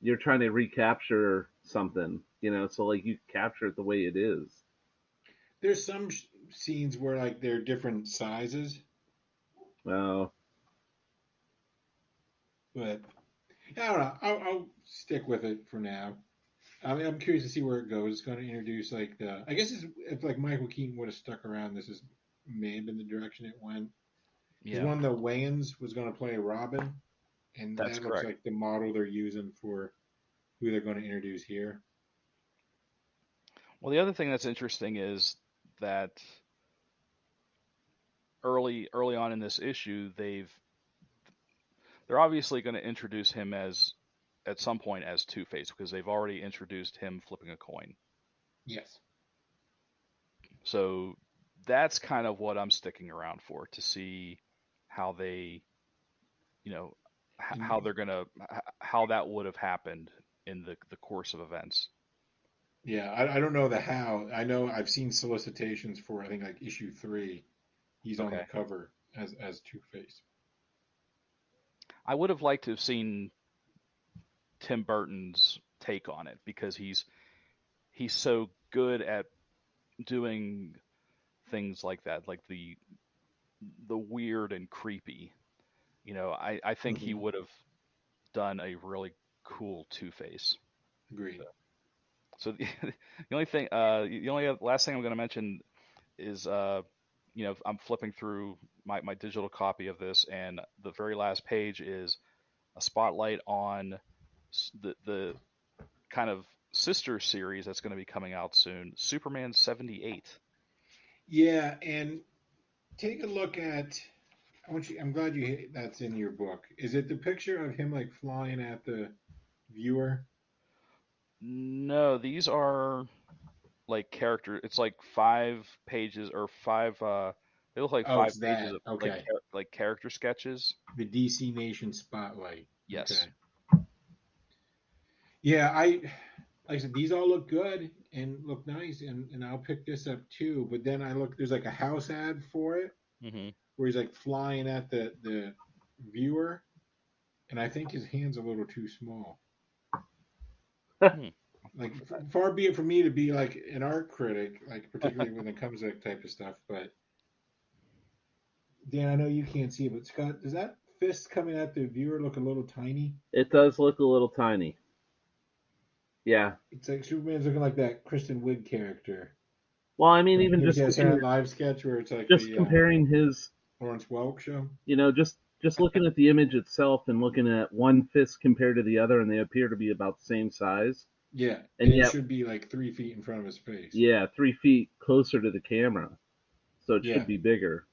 you're trying to recapture something, so like you capture it the way it is. There's some scenes where like they're different sizes. Oh. But I don't know. I'll stick with it for now. I mean, I'm curious to see where it goes. It's going to introduce like the. I guess if like Michael Keaton would have stuck around, this may have been the direction it went. Yeah. One of the Wayans was going to play Robin, and that's that looks correct. Like the model they're using for who they're going to introduce here. Well, the other thing that's interesting is that early on in this issue, they're obviously going to introduce him as. At some point as Two-Face, because they've already introduced him flipping a coin. Yes. So that's kind of what I'm sticking around for, to see how they, how they're going to, how that would have happened in the course of events. Yeah. I don't know the how. I know I've seen solicitations for, I think like issue 3, he's on the cover as Two-Face. I would have liked to have seen Tim Burton's take on it, because he's so good at doing things like that, like the weird and creepy. I think he would have done a really cool Two-Face. Agreed. So the only last thing I'm going to mention is I'm flipping through my digital copy of this, and the very last page is a spotlight on the kind of sister series that's going to be coming out soon, Superman 78. Yeah, and take a look at. I'm glad that's in your book. Is it the picture of him like flying at the viewer? No, these are like character. It's like 5 pages or 5. They look like 5 pages of like character sketches. The DC Nation Spotlight. Yes. Okay. Yeah, like I said, these all look good and look nice, and I'll pick this up too. But then I look, there's like a house ad for it, where he's like flying at the viewer, and I think his hand's a little too small. Like far be it from me to be like an art critic, like particularly when it comes to that type of stuff. But Dan, I know you can't see it, but Scott, does that fist coming at the viewer look a little tiny? It does look a little tiny. Yeah, it's like Superman's looking like that Kristen Wiig character. Well, I mean, even just that live sketch where it's like comparing his Lawrence Welk show. just looking at the image itself and looking at one fist compared to the other, and they appear to be about the same size. Yeah, and yet, it should be like 3 feet in front of his face. Yeah, 3 feet closer to the camera, so it should be bigger.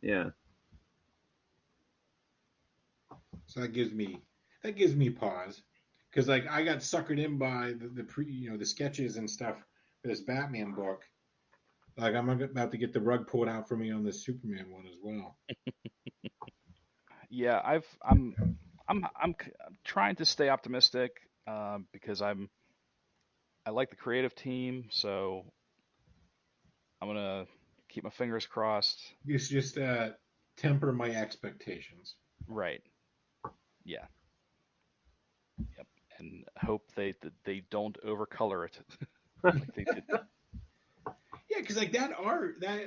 Yeah. So that gives me pause, because like I got suckered in by the sketches and stuff for this Batman book. Like I'm about to get the rug pulled out for me on this Superman one as well. Yeah, I'm trying to stay optimistic because I like the creative team, so I'm gonna keep my fingers crossed. You should just temper my expectations. Right. Yeah. Yep. And hope they don't overcolor it like they did. Yeah, because like that art, that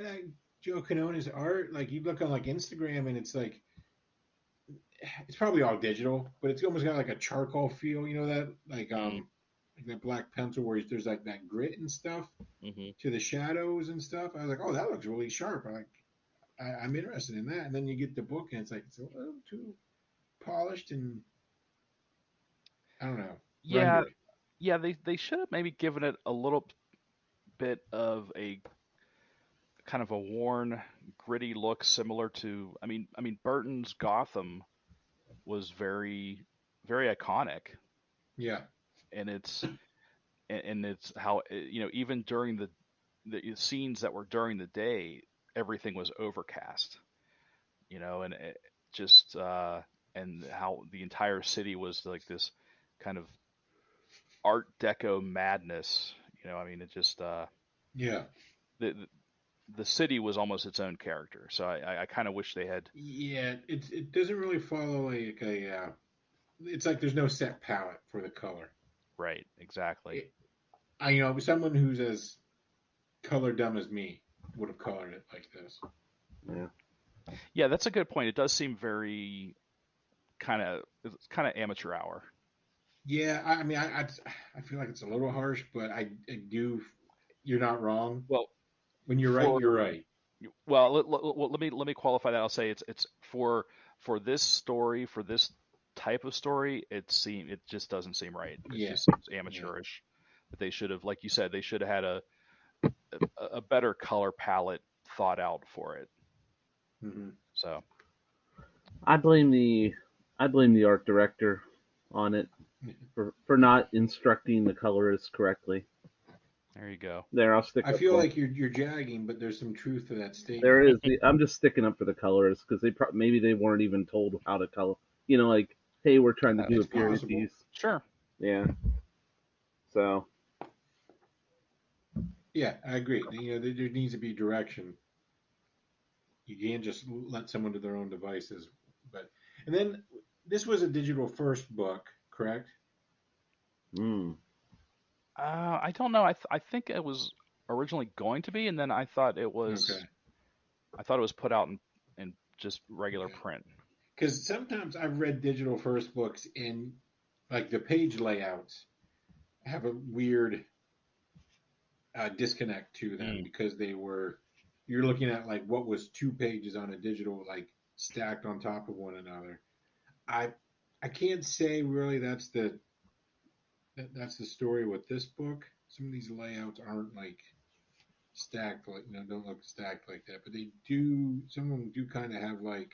Joe Quinones art, like you look on like Instagram and it's like it's probably all digital, but it's almost got like a charcoal feel, you know, that like that black pencil where there's like that grit and stuff to the shadows and stuff. I was like, oh, that looks really sharp. I'm interested in that. And then you get the book and it's like it's a little too polished and I don't know. Yeah, rendered. Yeah. They should have maybe given it a little bit of a kind of a worn, gritty look, similar to I mean Burton's Gotham was very, very iconic. Yeah. And it's how, you know, even during the scenes that were during the day, everything was overcast, you know, and it just and how the entire city was like this kind of Art Deco madness, you know. I mean, it just the city was almost its own character. So I kind of wish they had. Yeah, it doesn't really follow like a. It's like there's no set palette for the color. Right, exactly. Someone who's as color dumb as me would have colored it like this. Yeah. Yeah, that's a good point. It does seem very kind of amateur hour. Yeah, I feel like it's a little harsh, but I do. You're not wrong. Well, when you're right, you're right. Well, let me qualify that. I'll say it's for this story, for this type of story, it just doesn't seem right. It just seems amateurish. But they should have, like you said, they should have had a better color palette thought out for it. Mm-hmm. So, I blame the art director on it for not instructing the colorist correctly. There you go. There, I'll stick. I feel like you're jagging, but there's some truth to that statement. There is. I'm just sticking up for the colorist because maybe they weren't even told how to color. You know, like, hey, we're trying to do a period piece. Sure. Yeah. So. Yeah, I agree. You know, there needs to be direction. You can't just let someone to their own devices. And then this was a digital first book, correct? I don't know. I think it was originally going to be, and then I thought it was. Okay. I thought it was put out in just regular print. Because sometimes I've read digital first books and like the page layouts have a weird disconnect to them because you're looking at like what was two pages on a digital, like stacked on top of one another. I can't say really that's the story with this book. Some of these layouts aren't like stacked, like, you know, don't look stacked like that, but they do. Some of them do kind of have like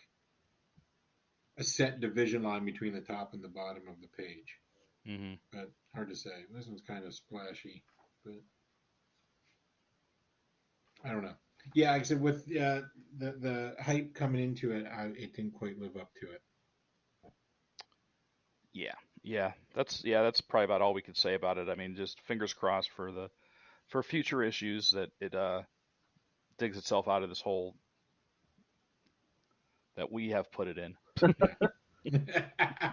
a set division line between the top and the bottom of the page. Mm-hmm. But hard to say. This one's kind of splashy, but I don't know. Yeah, like I said, with the hype coming into it, it didn't quite live up to it. Yeah, that's probably about all we could say about it. I mean, just fingers crossed for future issues that it digs itself out of this hole that we have put it in.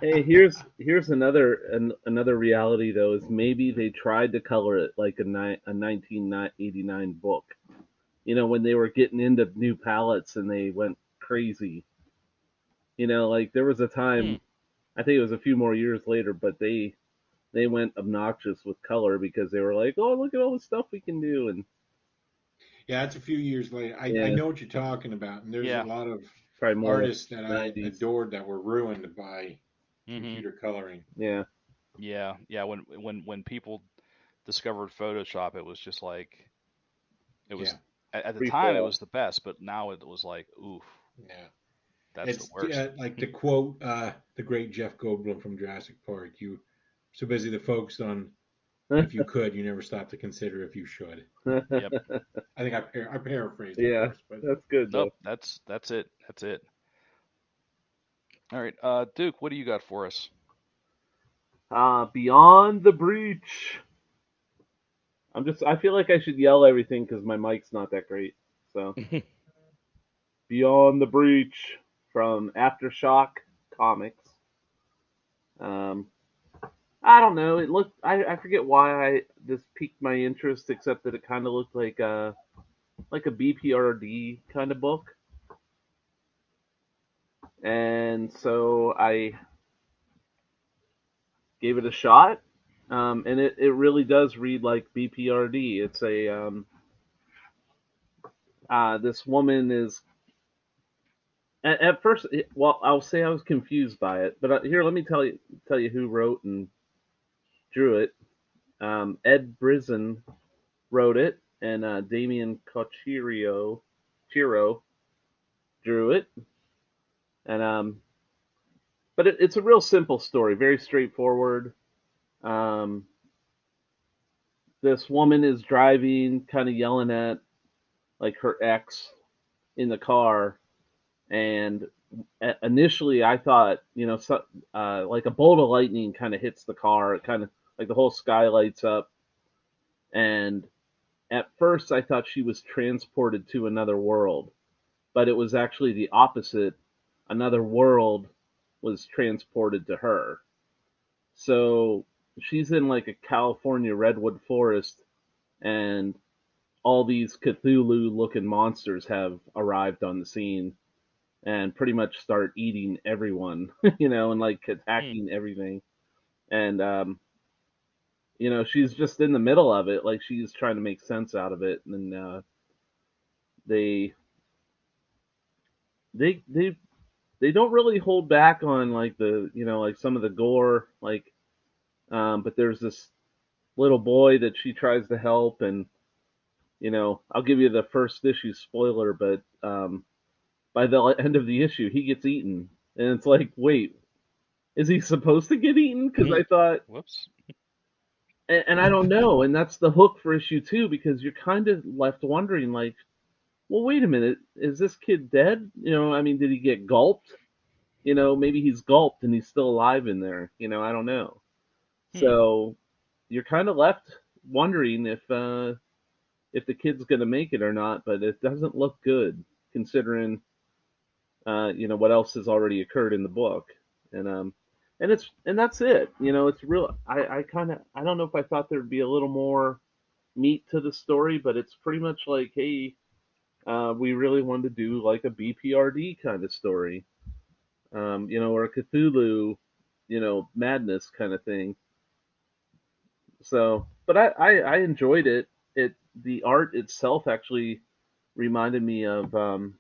Hey, here's another reality though, is maybe they tried to color it like a 1989 book. You know, when they were getting into new palettes and they went crazy. You know, like there was a time, I think it was a few more years later, but they went obnoxious with color because they were like, oh, look at all the stuff we can do. And yeah, it's a few years later. I know what you're talking about, and there's a lot of probably more artists that 90s. I adored that were ruined by computer coloring. Yeah. When people discovered Photoshop, it was just like, it was at the time it was the best, but now it was like, oof. Yeah. That's the worst. Like to quote the great Jeff Goldblum from Jurassic Park, you so busy to focus on if you could, you never stop to consider if you should. Yep. I think I paraphrased. Yeah, first, that's good. Nope, that's it. That's it. All right, Duke, what do you got for us? Beyond the Breach. I feel like I should yell everything because my mic's not that great. So. Beyond the Breach from Aftershock Comics. I don't know. It looked. I forget why this piqued my interest, except that it kind of looked like a BPRD kind of book, and so I gave it a shot. And it really does read like BPRD. It's a this woman is. At first, I'll say I was confused by it, but here, let me tell you who wrote and drew it. Ed Brisson wrote it, and Damian Cochiro drew it. And but it's a real simple story, very straightforward. This woman is driving, kind of yelling at like her ex in the car. And initially I thought, like a bolt of lightning kind of hits the car. It kind of like the whole sky lights up. And at first I thought she was transported to another world, but it was actually the opposite. Another world was transported to her. So she's in like a California redwood forest, and all these Cthulhu looking monsters have arrived on the scene. And pretty much start eating everyone, and like attacking everything. And, she's just in the middle of it. Like she's trying to make sense out of it. And they don't really hold back on like the, like some of the gore, like, but there's this little boy that she tries to help. And, I'll give you the first issue spoiler, but, by the end of the issue, he gets eaten. And it's like, wait, is he supposed to get eaten? Because I thought... Whoops. And I don't know. And that's the hook for issue 2, because you're kind of left wondering, like, well, wait a minute. Is this kid dead? Did he get gulped? Maybe he's gulped and he's still alive in there. I don't know. So you're kind of left wondering if the kid's going to make it or not. But it doesn't look good, considering... what else has already occurred in the book, and that's it. It's real. I don't know if I thought there'd be a little more meat to the story, but it's pretty much like, hey, we really wanted to do like a BPRD kind of story, or a Cthulhu, madness kind of thing. So, but I enjoyed it. The art itself actually reminded me of.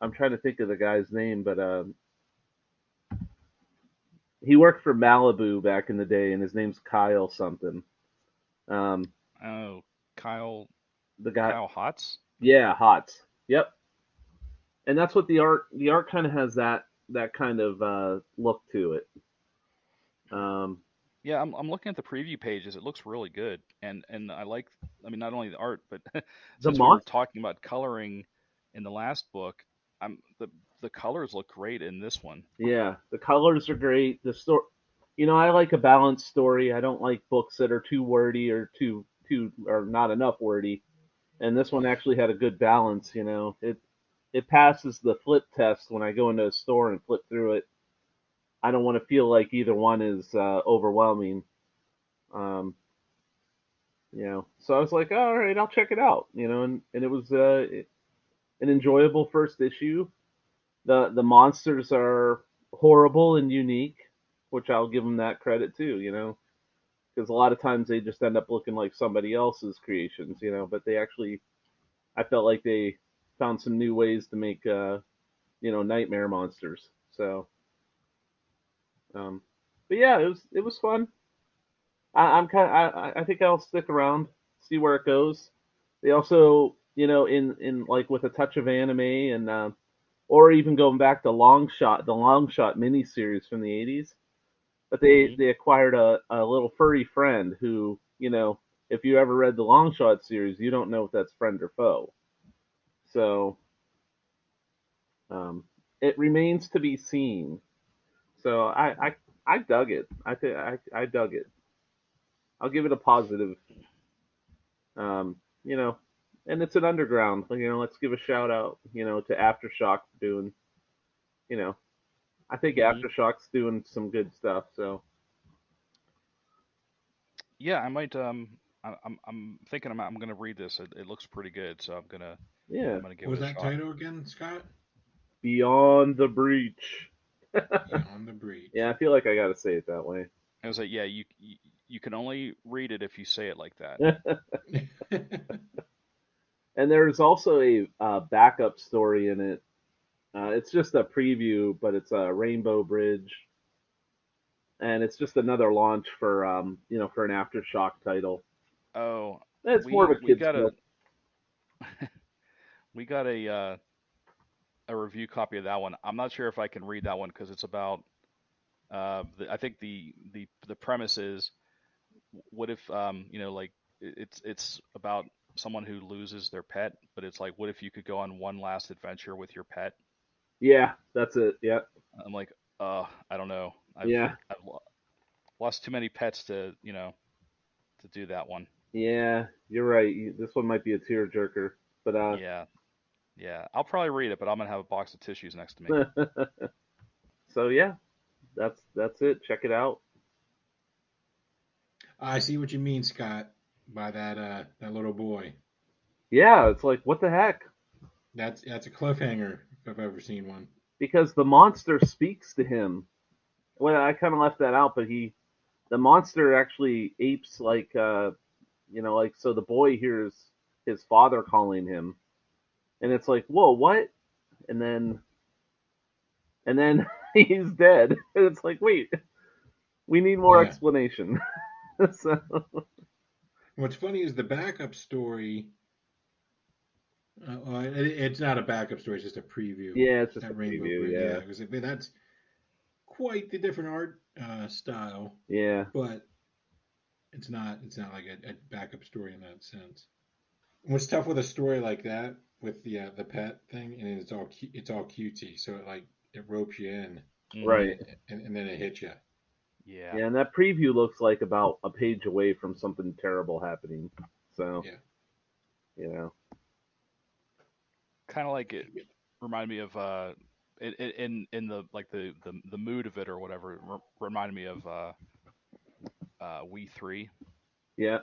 I'm trying to think of the guy's name, but he worked for Malibu back in the day, and his name's Kyle something. Kyle. The guy. Kyle Hotz. Yeah, Hotz. Yep. And that's what the art kind of has that kind of look to it. Yeah, I'm looking at the preview pages. It looks really good, and I like. I mean, not only the art, but since we were talking about coloring in the last book. The colors look great in this one. Yeah, the colors are great. The story, I like a balanced story. I don't like books that are too wordy or too or not enough wordy. And this one actually had a good balance. It passes the flip test when I go into a store and flip through it. I don't want to feel like either one is overwhelming. So I was like, all right, I'll check it out. And it was. An enjoyable first issue. The monsters are horrible and unique, which I'll give them that credit too, because a lot of times they just end up looking like somebody else's creations, but they actually, I felt like they found some new ways to make you know, nightmare monsters. So, but yeah, it was fun. I think I'll stick around, see where it goes. They also, you know, in like with a touch of anime and, or even going back to Longshot, the Longshot miniseries from the 80s. But they acquired a little furry friend who, you know, if you ever read the Longshot series, you don't know if that's friend or foe. So it remains to be seen. So I dug it. I dug it. I'll give it a positive. You know, and it's an underground. You know, let's give a shout out, you know, to Aftershock for doing, you know, I think Aftershock's doing some good stuff. So yeah, I might. I'm thinking I'm going to read this. It looks pretty good, so I'm gonna. Yeah. I'm gonna give it a shot. What was that title again, Scott? Beyond the Breach. Beyond the Breach. Yeah, I feel like I got to say it that way. I was like, yeah, you can only read it if you say it like that. And there's also a backup story in it. It's just a preview, but it's a Rainbow Bridge, and it's just another launch for you know, for an Aftershock title. Oh, it's more of a kid's book. We got a review copy of that one. I'm not sure if I can read that one because it's about. I think the premise is, what if you know, like it's about someone who loses their pet, but it's like, what if you could go on one last adventure with your pet? Yeah, that's it. Yeah. I'm like, I don't know. I've lost too many pets to, you know, to do that one. Yeah, you're right. This one might be a tearjerker, but yeah. I'll probably read it, but I'm gonna have a box of tissues next to me. So yeah, that's it. Check it out. I see what you mean, Scott, by that little boy. Yeah, it's like, what the heck? That's a cliffhanger if I've ever seen one. Because the monster speaks to him. Well, I kind of left that out, but the monster actually apes like, you know, like, so the boy hears his father calling him, and it's like, whoa, what? And then he's dead, and it's like, wait, we need more explanation. So. What's funny is the backup story. It's not a backup story; it's just a preview. Yeah, it's just a preview. Yeah, because that's quite the different art style. Yeah, but it's not like a backup story in that sense. What's tough with a story like that, with the pet thing, and it's all cutesy, so it ropes you in, right? And then it hits you. Yeah, and that preview looks like about a page away from something terrible happening. So, yeah, you know, kind of like it reminded me of it in the like the mood of it or whatever. It reminded me of We Three. Yeah.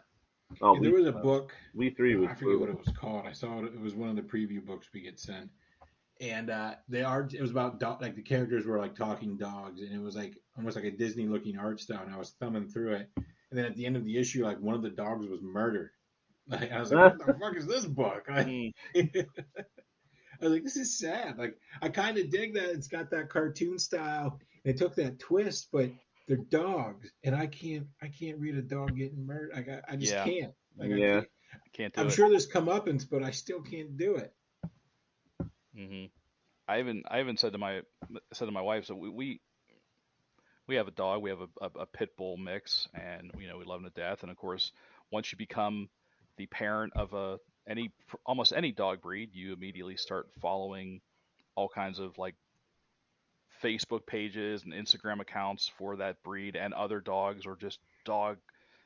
Oh, there was a book. We Three. I forget what it was called. I saw it. It was one of the preview books we get sent, and it was about like the characters were like talking dogs, and it was like almost like a Disney looking art style, and I was thumbing through it, and then at the end of the issue, like one of the dogs was murdered. Like I was like, what the fuck is this book? I was like, this is sad. Like I kind of dig that it's got that cartoon style, and it took that twist, but they're dogs, and I can't read a dog getting murdered. Like I just can't. Like, yeah, I can't do it. I'm sure there's comeuppance, but I still can't do it. Mm-hmm. I even said to my wife, so we have a dog, we have a pit bull mix, and you know we love him to death. And of course, once you become the parent of almost any dog breed, you immediately start following all kinds of like Facebook pages and Instagram accounts for that breed and other dogs, or just dog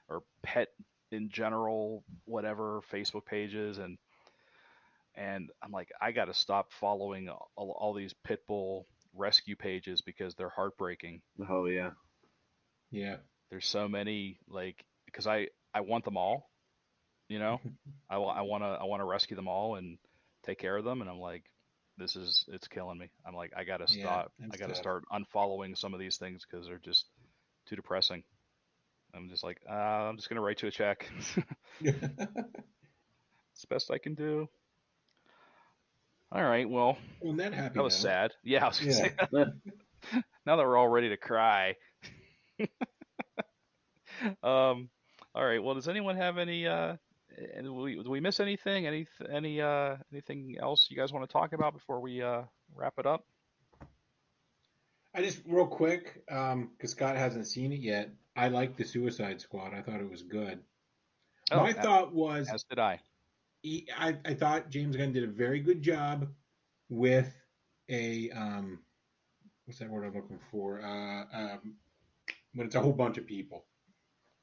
or pet in general, whatever Facebook pages and I'm like, I got to stop following all these pit bull rescue pages because they're heartbreaking. Oh yeah. Yeah. There's so many, like, because I want them all, you know, I want to rescue them all and take care of them. And I'm like, it's killing me. I'm like, I got to stop. I got to start unfollowing some of these things because they're just too depressing. I'm just like, I'm just going to write you a check. It's the best I can do. All right, well, well that happened. That was sad. Yeah, I was gonna say that. Now that we're all ready to cry. All right. Well, does anyone have any? Do we miss anything? Anything else you guys want to talk about before we wrap it up? I just real quick, because Scott hasn't seen it yet. I liked the Suicide Squad. I thought it was good. Oh, my thought was, as did I. I thought James Gunn did a very good job with a what's that word I'm looking for? When it's a whole bunch of people.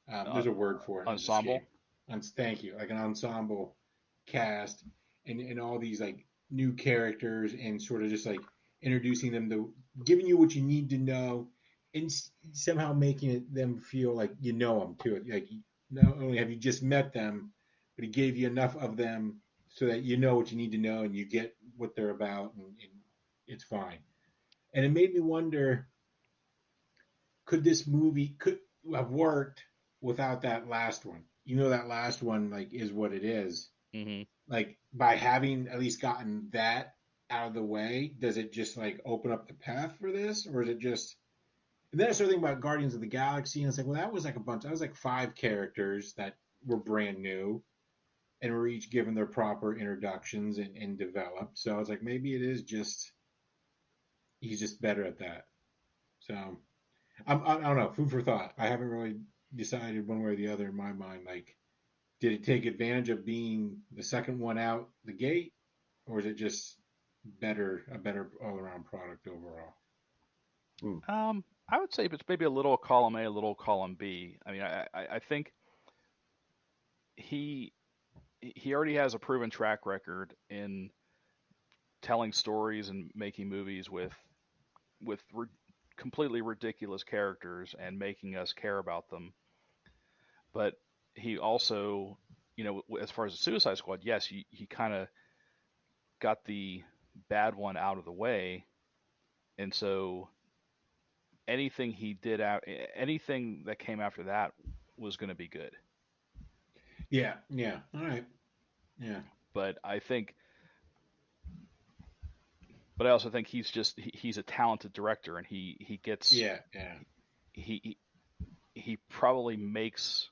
There's a word for it. Ensemble. Thank you. Like an ensemble cast and all these like new characters and sort of just like introducing them to giving you what you need to know and somehow making them feel like you know them too. Like not only have you just met them, but he gave you enough of them so that you know what you need to know and you get what they're about and it's fine. And it made me wonder, could this movie could have worked without that last one? You know, that last one like is what it is. Mm-hmm. Like by having at least gotten that out of the way, does it just like open up the path for this, or is it just? And then I started thinking about Guardians of the Galaxy, and it's like, well, that was like a bunch. That was like 5 characters that were brand new, and were each given their proper introductions and developed. So I was like, maybe it is just he's just better at that. So. I don't know. Food for thought. I haven't really decided one way or the other in my mind. Like, did it take advantage of being the second one out the gate, or is it just a better all-around product overall? Ooh. I would say it's maybe a little column A, a little column B. I mean, I think he already has a proven track record in telling stories and making movies with completely ridiculous characters and making us care about them. But he also, you know, as far as the Suicide Squad, yes, he kind of got the bad one out of the way. And so anything he did out, anything that came after that was going to be good. Yeah. Yeah. All right. Yeah. But I also think he's just he's a talented director, and he gets he probably makes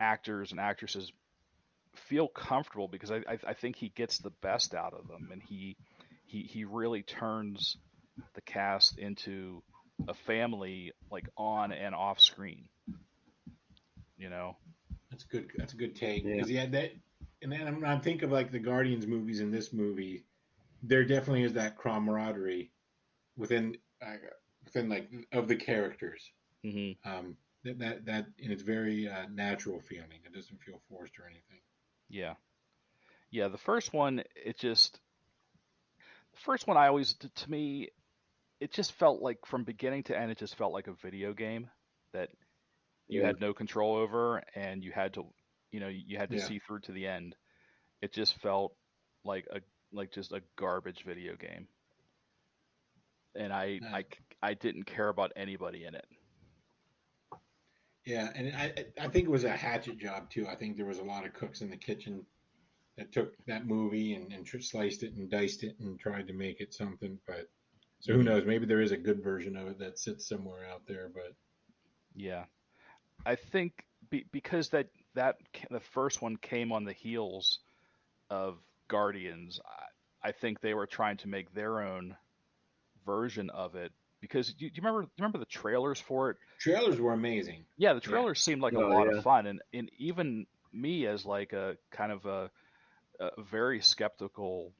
actors and actresses feel comfortable because I think he gets the best out of them, and he really turns the cast into a family, like on and off screen. You know, that's good. That's a good take because he had that, and then I'm thinking of like the Guardians movies and this movie. There definitely is that camaraderie within like of the characters. Mm-hmm. That and it's very natural feeling. It doesn't feel forced or anything. Yeah. The first one, I always, to me, it just felt like from beginning to end, it just felt like a video game that you had no control over, and you had to see through to the end. It just felt like just a garbage video game. And I didn't care about anybody in it. Yeah, and I think it was a hatchet job, too. I think there was a lot of cooks in the kitchen that took that movie and sliced it and diced it and tried to make it something. But so who knows? Maybe there is a good version of it that sits somewhere out there. But yeah, I think because that the first one came on the heels of Guardians, I think they were trying to make their own version of it because do you remember the trailers for it? Trailers were amazing. Yeah, the trailers seemed like a lot of fun, and even me as like a kind of a very skeptical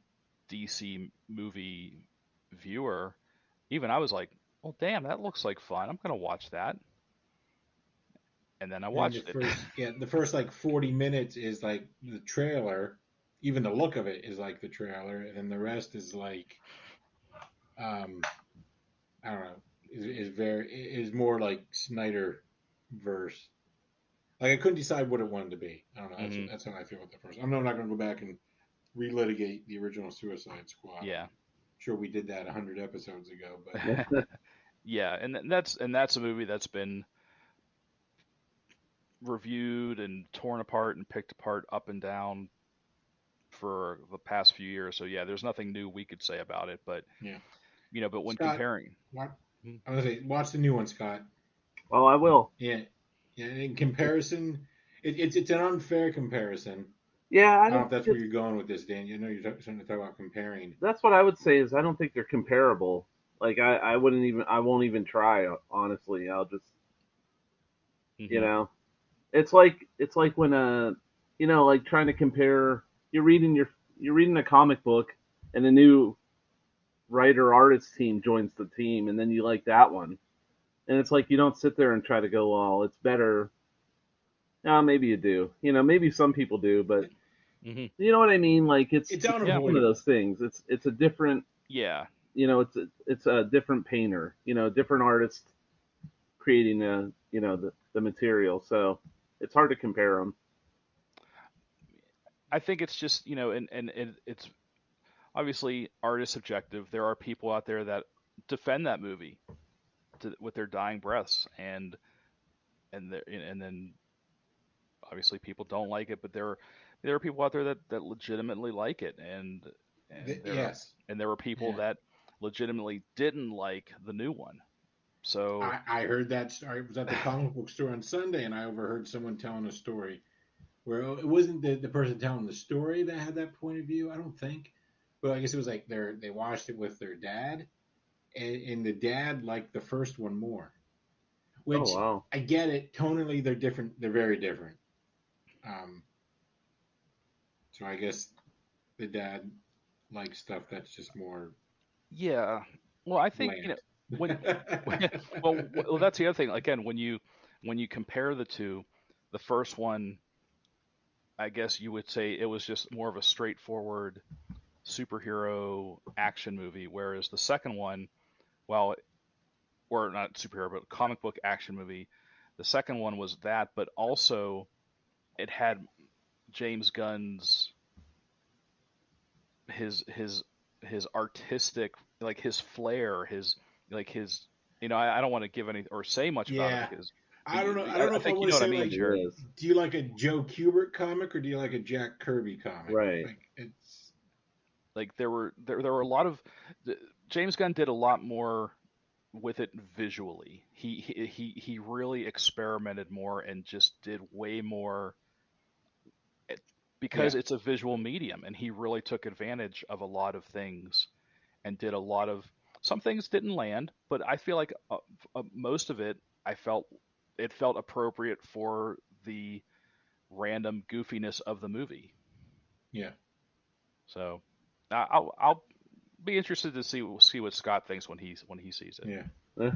DC movie viewer, even I was like, "Well, damn, that looks like fun. I'm gonna watch that." And then I watched it. The first like 40 minutes is like the trailer. Even the look of it is like the trailer, and then the rest is like, I don't know, is more like Snyder verse. Like I couldn't decide what it wanted to be. I don't know. Mm-hmm. That's how I feel with the first. I'm not going to go back and relitigate the original Suicide Squad. Yeah, I'm sure we did that 100 episodes ago, but yeah, and that's a movie that's been reviewed and torn apart and picked apart up and down for the past few years. So yeah, there's nothing new we could say about it, but yeah, you know, but when Scott, comparing, I was gonna say, watch the new one, Scott. Oh, I will. Yeah. Yeah. In comparison, it's an unfair comparison. Yeah. I don't know if that's where you're going with this, Dan. You know, you're trying to talk about comparing. That's what I would say is I don't think they're comparable. Like I wouldn't even, I won't even try, honestly. I'll just, you know, it's like when, you know, like trying to compare, you're reading a comic book and a new writer artist team joins the team and then you like that one. And it's like, you don't sit there and try to go, well, it's better. No, maybe you do. You know, maybe some people do, but you know what I mean? Like it's one of those things. It's a different, you know, it's a different painter, you know, different artist creating the material. So it's hard to compare them. I think it's just, you know, and it's obviously art is subjective. There are people out there that defend that movie with their dying breaths, and then obviously people don't like it, but there are people out there that legitimately like it, and there were people that legitimately didn't like the new one. So I heard that story. I was at the comic book store on Sunday, and I overheard someone telling a story where it wasn't the person telling the story that had that point of view, I don't think, but I guess it was like they watched it with their dad. And the dad liked the first one more, which I get it. Tonally, they're different. They're very different. So I guess the dad likes stuff that's just more. Yeah. Well, I think, you know, well, that's the other thing. Again, when you compare the two, the first one, I guess you would say it was just more of a straightforward superhero action movie, whereas the second one, or not superhero, but comic book action movie. The second one was that, but also it had James Gunn's his artistic, like his flair, his you know, I don't want to give any or say much about it. Because, I don't know if I want to say, like, do you like a Joe Kubert comic or do you like a Jack Kirby comic? Right. Like, it's like there were a lot of. James Gunn did a lot more with it visually. He really experimented more and just did way more because it's a visual medium, and he really took advantage of a lot of things and did a lot of some things didn't land, but I feel like most of it felt appropriate for the random goofiness of the movie. Yeah. So I'll be interested to see what Scott thinks when he sees it. Yeah,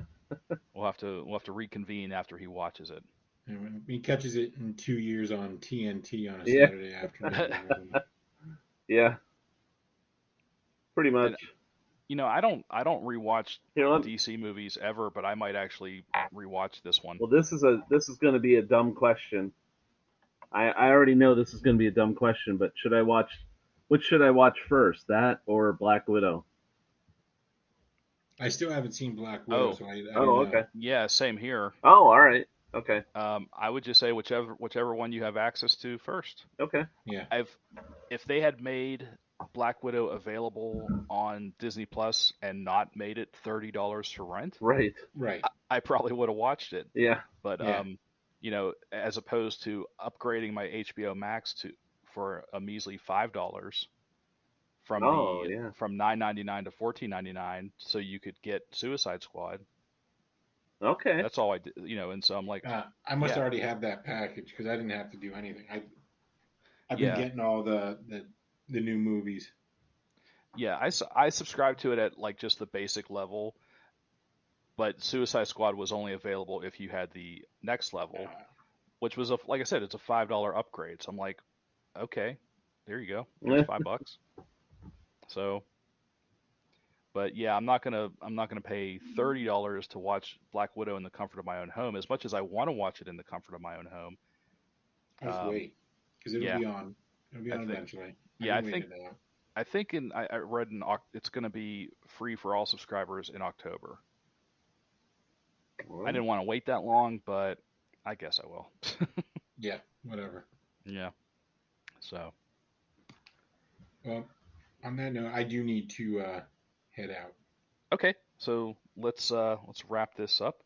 we'll have to reconvene after he watches it. And when he catches it in 2 years on TNT on a Saturday afternoon. Yeah, pretty much. And, you know, I don't rewatch DC movies ever, but I might actually rewatch this one. Well, this is going to be a dumb question. I already know this is going to be a dumb question, but should I watch? Which should I watch first, that or Black Widow? I still haven't seen Black Widow. So I okay. Yeah, same here. Oh, all right. Okay. I would just say whichever one you have access to first. Okay. Yeah. If they had made Black Widow available on Disney Plus and not made it $30 to rent, right, I probably would have watched it. Yeah. But you know, as opposed to upgrading my HBO Max to. For a measly $5 from $9.99 to $14.99, so you could get Suicide Squad. Okay, that's all I did, you know. And so I'm like, I must already have that package because I didn't have to do anything. I've been getting all the new movies. Yeah, I subscribed to it at like just the basic level, but Suicide Squad was only available if you had the next level, which was like I said, it's a $5 upgrade. So I'm like. Okay, there you go. There's $5. So, but yeah, I'm not gonna pay $30 to watch Black Widow in the comfort of my own home. As much as I want to watch it in the comfort of my own home, just wait because it'll be on. It'll be on eventually. I read it's gonna be free for all subscribers in October. Whoa. I didn't want to wait that long, but I guess I will. Yeah. Whatever. Yeah. So, Well, on that note, I do need to head out. Okay, so let's wrap this up.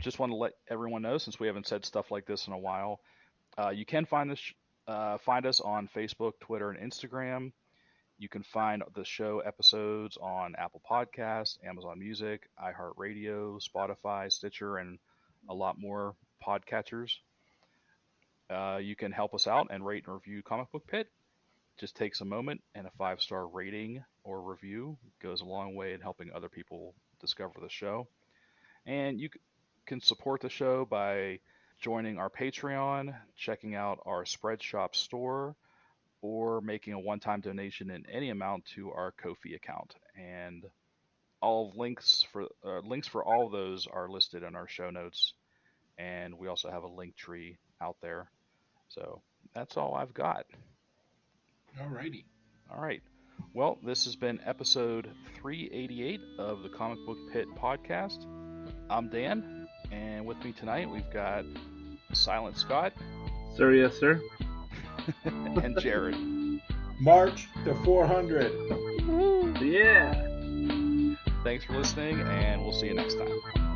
Just want to let everyone know, since we haven't said stuff like this in a while, you can find us on Facebook, Twitter, and Instagram. You can find the show episodes on Apple Podcasts, Amazon Music, iHeartRadio, Spotify, Stitcher, and a lot more podcatchers. You can help us out and rate and review Comic Book Pit. Just takes a moment, and a 5-star rating or review goes a long way in helping other people discover the show. And you can support the show by joining our Patreon, checking out our Spreadshop store, or making a one-time donation in any amount to our Ko-fi account. And all links for all of those are listed in our show notes. And we also have a link tree out there. So that's all I've got. Alrighty. All right. Well, this has been episode 388 of the Comic Book Pit podcast. I'm Dan, and with me tonight we've got Silent Scott. Sir, yes, sir. And Jared. March to 400. Yeah. Thanks for listening, and we'll see you next time.